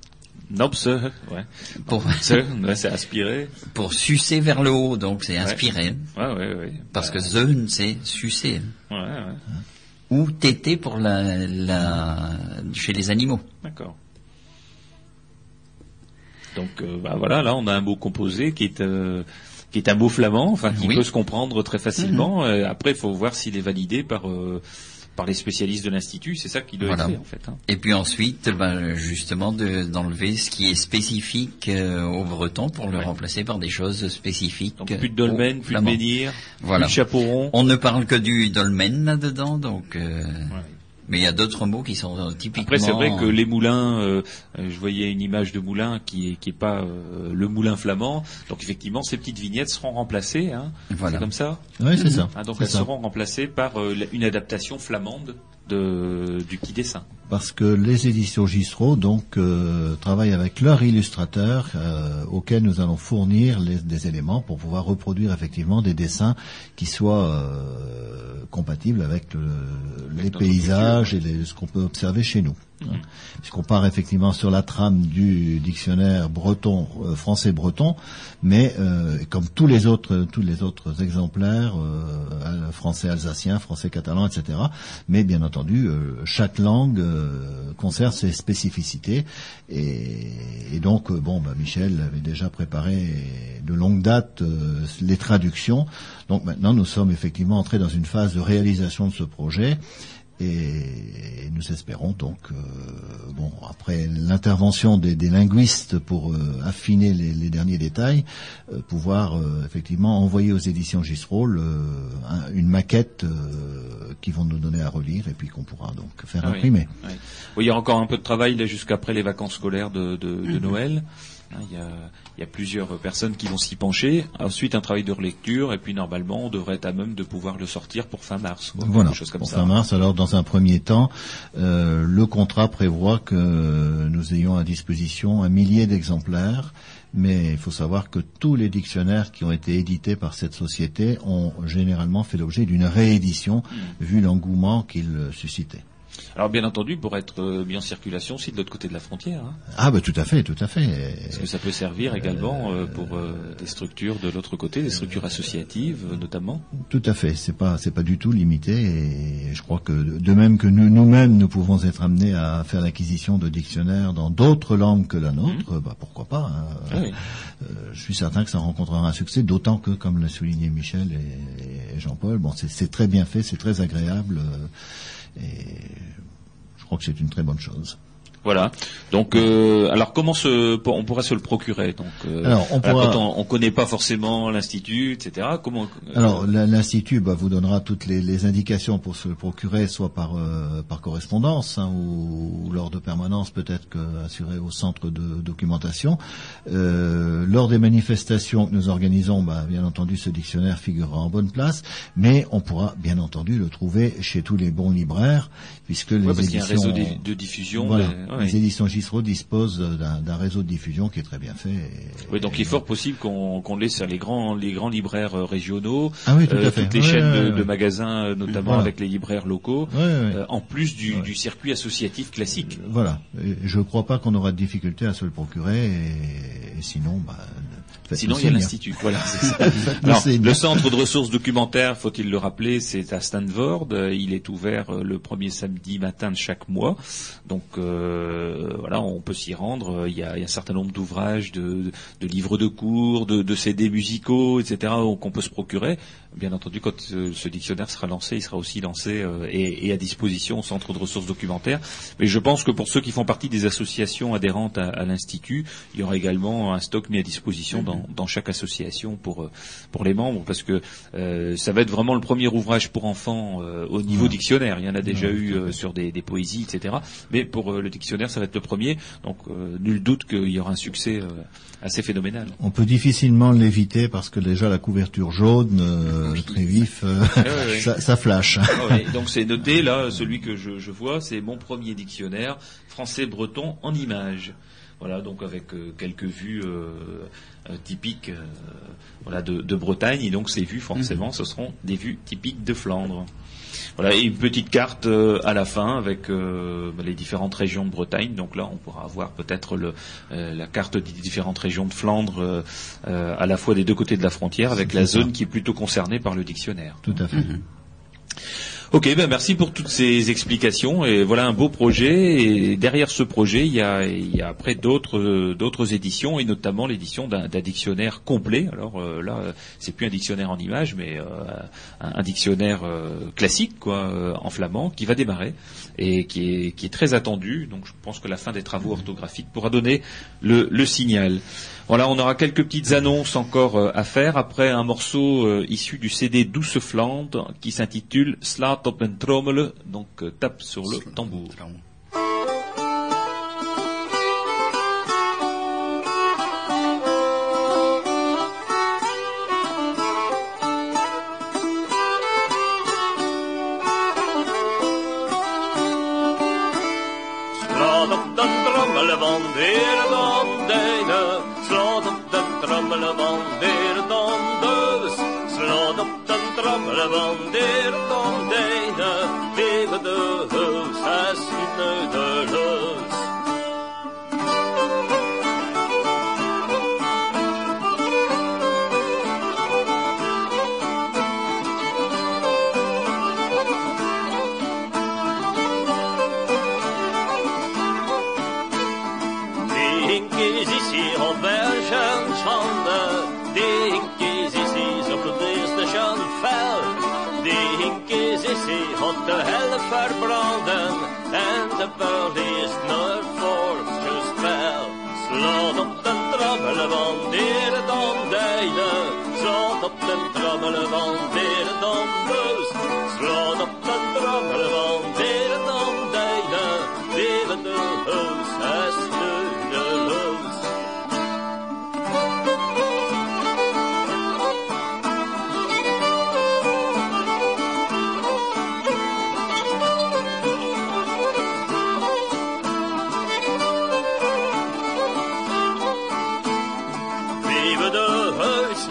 Nopseur, ouais. Pour opseur, ouais, c'est aspirer. Pour sucer vers le haut, donc c'est ouais. inspirer. Ouais, ouais, ouais. Parce bah, que zeun, c'est sucer. Ouais, ouais. Ou téter pour la la chez les animaux. D'accord. Donc euh, bah voilà, là on a un mot composé qui est euh, qui est un mot flamand, enfin qui oui. peut se comprendre très facilement. Mm-hmm. Après, il faut voir s'il est validé par euh, par les spécialistes de l'institut. C'est ça qui doit voilà. être fait en fait. Hein. Et puis ensuite, ben, justement, de, d'enlever ce qui est spécifique euh, au breton pour le ouais. remplacer par des choses spécifiques. Donc plus de dolmen, plus flamand. De menhir, voilà. plus de chaperon. On ne parle que du dolmen là-dedans, donc. Euh... Ouais. Mais il y a d'autres mots qui sont typiquement... Après, c'est vrai que les moulins, euh, je voyais une image de moulin qui est, qui est pas euh, le moulin flamand. Donc, effectivement, ces petites vignettes seront remplacées. Hein. Voilà. C'est comme ça ? Oui, c'est ça. Ah, donc, c'est elles ça. seront remplacées par euh, une adaptation flamande de, du petit dessin. Parce que les éditions Gisreau, donc, euh, travaillent avec leur illustrateur euh, auquel nous allons fournir les, des éléments pour pouvoir reproduire, effectivement, des dessins qui soient... Euh, compatible avec le, les paysages et les, ce qu'on peut observer chez nous. Mmh. Puisqu'on part effectivement sur la trame du dictionnaire breton, euh, français-breton, mais euh, comme tous les autres, tous les autres exemplaires, euh, français-alsacien, français-catalan, et cetera. Mais bien entendu, euh, chaque langue euh, conserve ses spécificités. Et, et donc, euh, bon, bah, Michel avait déjà préparé de longue date euh, les traductions. Donc maintenant, nous sommes effectivement entrés dans une phase de réalisation de ce projet. Et nous espérons donc, euh, bon, après l'intervention des, des linguistes pour euh, affiner les, les derniers détails, euh, pouvoir euh, effectivement envoyer aux éditions Gisreau euh, un, une maquette euh, qu'ils vont nous donner à relire et puis qu'on pourra donc faire ah imprimer. Oui, oui. Oui, il y a encore un peu de travail là jusqu'après les vacances scolaires de, de, de mmh. Noël. Il y, a, il y a plusieurs personnes qui vont s'y pencher. Ensuite, un travail de relecture, et puis normalement, on devrait être à même de pouvoir le sortir pour fin mars. Quoi, voilà, quelque chose comme pour ça. Fin mars. Alors, dans un premier temps, euh, le contrat prévoit que nous ayons à disposition un millier d'exemplaires. Mais il faut savoir que tous les dictionnaires qui ont été édités par cette société ont généralement fait l'objet d'une réédition, mmh. vu l'engouement qu'ils suscitaient. Alors bien entendu pour être euh, mis en circulation aussi de l'autre côté de la frontière. Hein. Ah bah tout à fait, tout à fait. Parce que ça peut servir également euh, pour euh, des structures de l'autre côté, des structures associatives euh, notamment. Tout à fait, c'est pas c'est pas du tout limité et je crois que de même que nous nous-mêmes nous pouvons être amenés à faire l'acquisition de dictionnaires dans d'autres langues que la nôtre, mmh. bah pourquoi pas. Hein. Ah oui. euh, je suis certain que ça rencontrera un succès, d'autant que comme l'a souligné Michel et, et Jean-Paul, bon c'est, c'est très bien fait, c'est très agréable. Euh, Et je crois que c'est une très bonne chose. Voilà. Donc, euh, alors comment se, on pourra se le procurer? Donc, euh, alors, on pourra... quand on ne connaît pas forcément l'institut, et cetera. Comment euh... Alors, l'institut bah, vous donnera toutes les, les indications pour se le procurer, soit par euh, par correspondance hein, ou, ou lors de permanence, peut-être que assurée au centre de documentation. Euh, lors des manifestations que nous organisons, bah, bien entendu, ce dictionnaire figurera en bonne place, mais on pourra bien entendu le trouver chez tous les bons libraires, puisque les ouais, parce éditions... qu'il y a un réseau de, de diffusion. Voilà. Mais... Les oui. éditions Gisreau disposent d'un, d'un réseau de diffusion qui est très bien fait. Et, oui, donc et, il est fort possible qu'on, qu'on laisse les grands, les grands libraires régionaux, ah oui, tout euh, toutes les oui, chaînes oui, de, oui. de magasins, notamment voilà. avec les libraires locaux, oui, oui. Euh, en plus du, oui. du circuit associatif classique. Voilà. Et je ne crois pas qu'on aura de difficulté à se le procurer. Et, et sinon, bah, sinon il y a l'institut. Voilà. C'est ça. Alors, le centre de ressources documentaires, faut-il le rappeler, c'est à Stanford. Il est ouvert le premier samedi matin de chaque mois. Donc euh, voilà, on peut s'y rendre. Il y a, il y a un certain nombre d'ouvrages, de, de, de livres de cours, de, de C D musicaux, et cetera, qu'on peut se procurer. Bien entendu, quand ce dictionnaire sera lancé, il sera aussi lancé euh, et, et à disposition au Centre de ressources documentaires. Mais je pense que pour ceux qui font partie des associations adhérentes à, à l'Institut, il y aura également un stock mis à disposition dans, dans chaque association pour, pour les membres, parce que euh, ça va être vraiment le premier ouvrage pour enfants euh, au niveau ouais. dictionnaire. Il y en a déjà ouais, eu euh, sur des, des poésies, et cetera. Mais pour euh, le dictionnaire, ça va être le premier, donc euh, nul doute qu'il y aura un succès euh, assez phénoménal. On peut difficilement l'éviter parce que déjà la couverture jaune, euh, oui. très vif, euh, ah, oui, oui. Ça, ça flash. Ah, oui. Donc c'est noté, là, celui que je, je vois, c'est mon premier dictionnaire français-breton en images. Voilà, donc avec euh, quelques vues euh, euh, typiques euh, voilà, de, de Bretagne, et donc ces vues, forcément, mmh. ce seront des vues typiques de Flandre. Voilà, et une petite carte euh, à la fin avec euh, les différentes régions de Bretagne. Donc là, on pourra avoir peut-être le, euh, la carte des différentes régions de Flandre euh, euh, à la fois des deux côtés de la frontière avec la zone qui est plutôt concernée par le dictionnaire. Tout à fait. Mm-hmm. Ok, ben merci pour toutes ces explications. Et voilà un beau projet. Et derrière ce projet, il y a, il y a après d'autres, euh, d'autres éditions, et notamment l'édition d'un, d'un dictionnaire complet. Alors euh, là, c'est plus un dictionnaire en images, mais euh, un, un dictionnaire euh, classique, quoi, euh, en flamand, qui va démarrer et qui est, qui est très attendu. Donc je pense que la fin des travaux orthographiques pourra donner le, le signal. Voilà, on aura quelques petites annonces encore euh, à faire après un morceau euh, issu du C D Douce Flandre qui s'intitule Slaat op een trommel, donc euh, tape sur le tambour. Slaat op de trommel van de Landijnen. Slaat op de trommel van de Dandeus. Slaat op de trommel van de Dandeinen. Tegen de heus, hij schiet nu de leus. Had de hel verbranden en de peul is naar voren gespeld. Slaat op de trammelen van de Dandijnen, slaat op de trammelen van de Dandeus, slaat op de trammelen van de Dandijnen, levende heus, hij stuurde heus.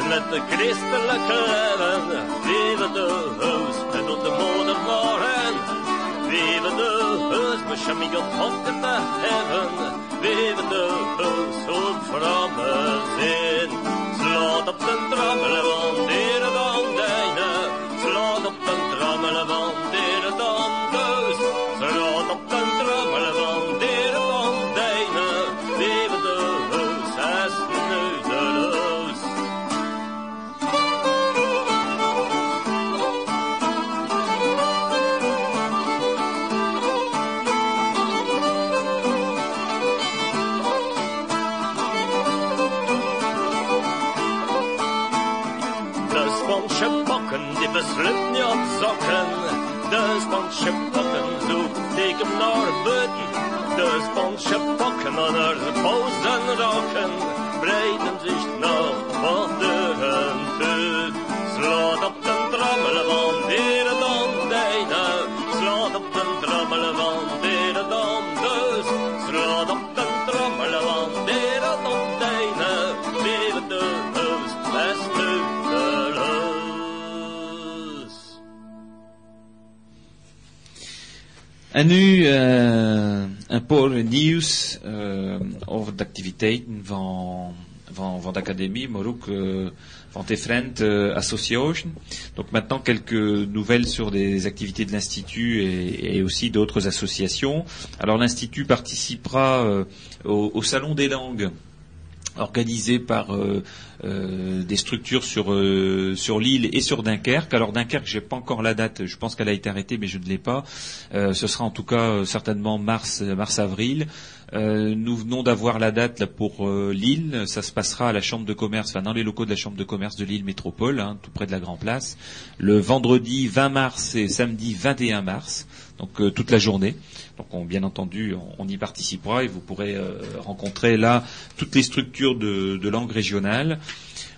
Met de christelijke leven, leven de heus en tot de moeder morgen. Leven de heus, bescherming op hoogte te heffen. Leven de heus, op vramme zin. Slaat op de trammelen van de Dandijnen. Slaat op de trammelen van de Dandeus. Slaat op de trammelen van de Dandijnen. Leven de heus, hij is nu de leus. sponsje pakken, die besluit niet op zakken. De sponsje pakken zoekt ik hem naar buiten. De sponsje pakken aan haar bozen raken. Breiden zich naar wat deuren toe. Slaat op den trammel van hier dan deine. Slaat op den trammel van hier dan dus. Slaat op den trammel van hier dan deine. Vierde. En nu uh, een paar nieuws uh, over de activiteiten van, van, van de académie, maar ook uh, van différentes uh, associations. Donc maintenant quelques nouvelles sur des activités de l'Institut et, et aussi d'autres associations. Alors l'Institut participera euh, au, au Salon des langues, organisé par euh, euh, des structures sur euh, sur l'île et sur Dunkerque. Alors Dunkerque, j'ai pas encore la date, je pense qu'elle a été arrêtée, mais je ne l'ai pas. Euh, ce sera en tout cas euh, certainement mars, mars avril. Euh, nous venons d'avoir la date là, pour euh, Lille. Ça se passera à la Chambre de commerce, enfin dans les locaux de la Chambre de commerce de Lille Métropole, hein, tout près de la Grand Place, le vendredi vingt mars et samedi vingt et un mars. Donc euh, toute la journée. Donc on, bien entendu, on, on y participera et vous pourrez euh, rencontrer là toutes les structures de, de langue régionale.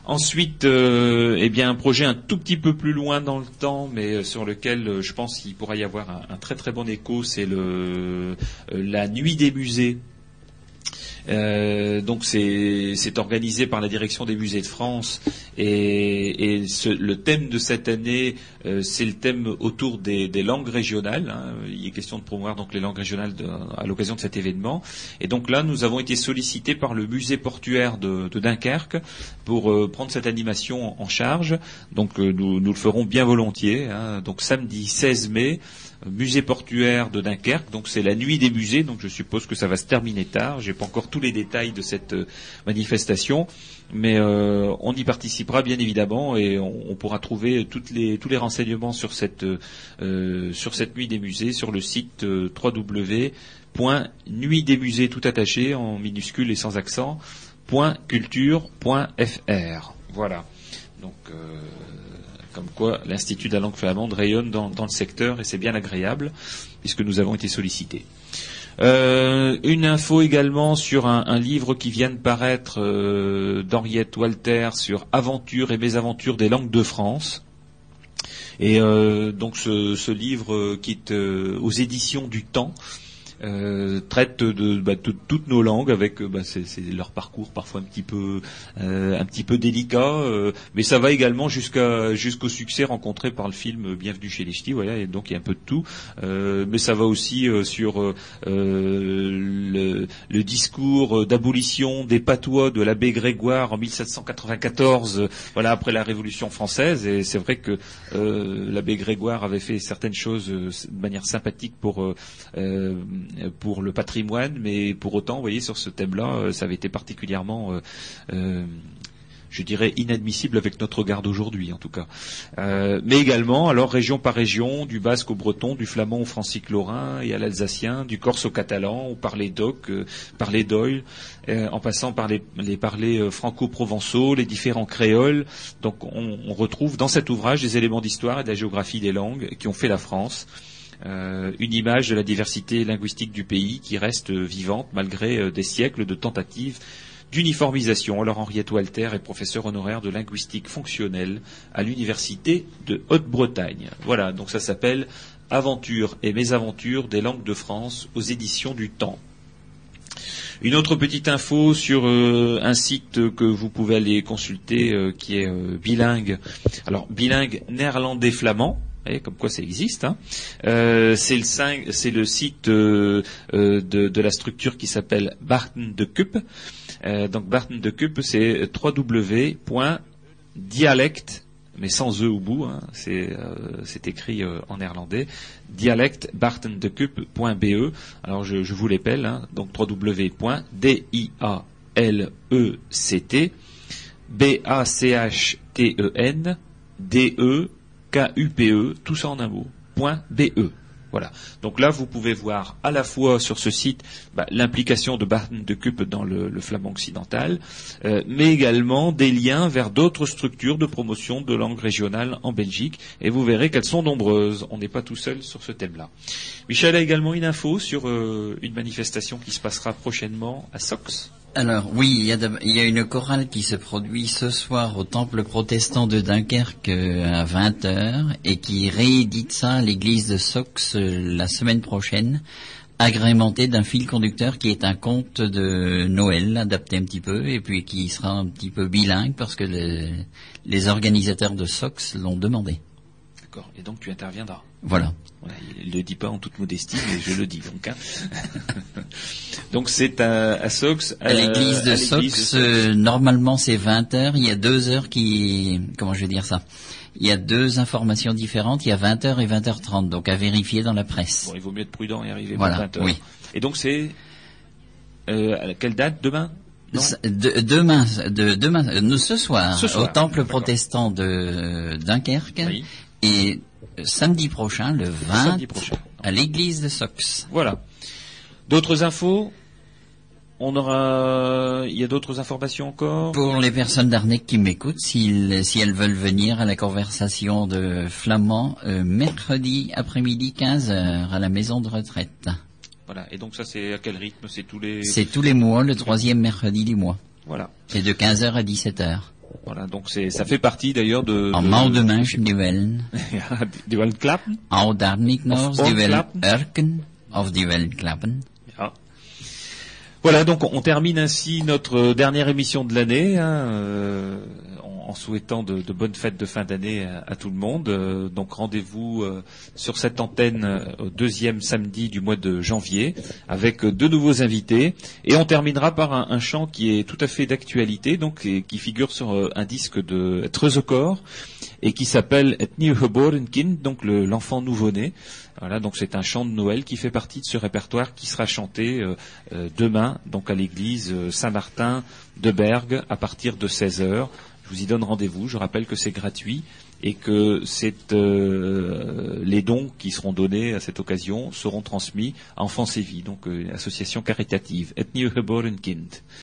Ensuite, euh, eh bien un projet un tout petit peu plus loin dans le temps, mais sur lequel euh, je pense qu'il pourra y avoir un, un très très bon écho, c'est le euh, la nuit des musées. Euh, donc c'est, c'est organisé par la direction des musées de France et, et ce, le thème de cette année euh, c'est le thème autour des, des langues régionales, hein. Il est question de promouvoir donc les langues régionales de, à l'occasion de cet événement et donc là nous avons été sollicités par le musée portuaire de, de Dunkerque pour euh, prendre cette animation en charge, donc euh, nous, nous le ferons bien volontiers, hein. Donc samedi seize mai, musée portuaire de Dunkerque, donc c'est la nuit des musées, donc je suppose que ça va se terminer tard, j'ai pas encore tous les détails de cette manifestation, mais euh, on y participera bien évidemment et on, on pourra trouver toutes les, tous les renseignements sur cette, euh, sur cette nuit des musées sur le site euh, www point nuit des musées tout attaché en minuscule et sans accent .culture.fr. Voilà, donc euh comme quoi l'Institut de la langue flamande rayonne dans, dans le secteur et c'est bien agréable puisque nous avons été sollicités. Euh, une info également sur un, un livre qui vient de paraître euh, d'Henriette Walter sur Aventures et mésaventures des langues de France. Et euh, donc ce, ce livre euh, qui est euh, aux éditions du Temps. Euh, traite de, bah, de toutes nos langues avec bah, c'est, c'est leur parcours parfois un petit peu euh, un petit peu délicat, euh, mais ça va également jusqu'à jusqu'au succès rencontré par le film Bienvenue chez les Ch'tis, voilà, et donc il y a un peu de tout, euh, mais ça va aussi euh, sur euh, le, le discours d'abolition des patois de l'abbé Grégoire en mille sept cent quatre-vingt-quatorze, euh, voilà, après la Révolution française, et c'est vrai que euh, l'abbé Grégoire avait fait certaines choses euh, de manière sympathique pour euh, euh, pour le patrimoine, mais pour autant, vous voyez, sur ce thème-là, ça avait été particulièrement, euh, euh, je dirais, inadmissible avec notre regard d'aujourd'hui, en tout cas. Euh, mais également, alors, région par région, du basque au breton, du flamand au francique-lorrain et à l'alsacien, du corse au catalan, ou par les docs, euh, par les doyles, euh, en passant par les, les parlers euh, franco-provençaux, les différents créoles. Donc, on, on retrouve dans cet ouvrage des éléments d'histoire et de la géographie des langues qui ont fait la France. Euh, une image de la diversité linguistique du pays qui reste euh, vivante malgré euh, des siècles de tentatives d'uniformisation. Alors Henriette Walter est professeure honoraire de linguistique fonctionnelle à l'université de Haute-Bretagne. Voilà, donc ça s'appelle Aventures et mésaventures des langues de France aux éditions du Temps. Une autre petite info sur euh, un site que vous pouvez aller consulter euh, qui est euh, bilingue. Alors bilingue néerlandais-flamand. Comme quoi ça existe, hein. Euh, c'est, le cinq, c'est le site euh, euh, de, de la structure qui s'appelle Bachten de Kupe. Euh, donc Bachten de Kupe, c'est www point dialect, mais sans e au bout, hein, c'est, euh, c'est écrit euh, en néerlandais, dialect barten de kupe point b e. Alors je, je vous l'appelle, hein, donc www point dialect barten de kupe point b e, tout ça en un mot, point B E. Voilà. Donc là, vous pouvez voir à la fois sur ce site bah, l'implication de Bachten de Kupe dans le, le flamand occidental, euh, mais également des liens vers d'autres structures de promotion de langue régionale en Belgique. Et vous verrez qu'elles sont nombreuses. On n'est pas tout seul sur ce thème-là. Michel a également une info sur euh, une manifestation qui se passera prochainement à Sox. Alors oui, il y, a de, il y a une chorale qui se produit ce soir au temple protestant de Dunkerque à vingt heures et qui réédite ça à l'église de Sox la semaine prochaine, agrémenté d'un fil conducteur qui est un conte de Noël, adapté un petit peu, et puis qui sera un petit peu bilingue parce que le, les organisateurs de Sox l'ont demandé. D'accord, et donc tu interviendras. Voilà. Voilà, il ne le dit pas en toute modestie, mais je le dis donc. Hein. Donc c'est à, à Sox. À, à l'église de à Sox, l'église de Sox. Euh, normalement c'est vingt heures. Il y a deux heures qui... Comment je vais dire ça ? Il y a deux informations différentes. Il y a vingt heures et vingt heures trente, donc à vérifier dans la presse. Bon, il vaut mieux être prudent et arriver voilà, pour vingt heures. Oui. Et donc c'est... Euh, à quelle date ? Demain ? Non. De, demain, de, demain euh, ce, soir, ce soir, au temple d'accord. protestant de euh, Dunkerque. Oui. Et... Samedi prochain, le vingt, prochain, à l'église de Sox. Voilà. D'autres infos ? On aura. Il y a d'autres informations encore ? Pour les personnes d'Arnec qui m'écoutent, si, si elles veulent venir à la conversation de flamand, euh, mercredi après-midi, quinze heures, à la maison de retraite. Voilà. Et donc ça, c'est à quel rythme ? C'est tous les. C'est tous les mois, le troisième mercredi du mois. Voilà. C'est de quinze heures à dix-sept heures. Voilà, donc c'est, ça fait partie d'ailleurs de... En maand de main, je duel. Duel klappen. En darnik nog, duel erken, of duel klappen. Voilà, donc on termine ainsi notre dernière émission de l'année, hein, euh, en, en souhaitant de, de bonnes fêtes de fin d'année à, à tout le monde. Euh, donc rendez-vous euh, sur cette antenne euh, au deuxième samedi du mois de janvier avec euh, deux nouveaux invités. Et on terminera par un, un chant qui est tout à fait d'actualité, donc et, qui figure sur euh, un disque de Treuzekoor et qui s'appelle Het nieuw geboren kind, donc le, l'enfant nouveau-né. Voilà, donc c'est un chant de Noël qui fait partie de ce répertoire qui sera chanté euh, euh, demain, donc à l'église euh, Saint-Martin de Bergues à partir de seize heures. Je vous y donne rendez-vous. Je rappelle que c'est gratuit et que c'est, euh, les dons qui seront donnés à cette occasion seront transmis à Enfance et Vie, donc euh, une association caritative. Het nieuw geboren kind.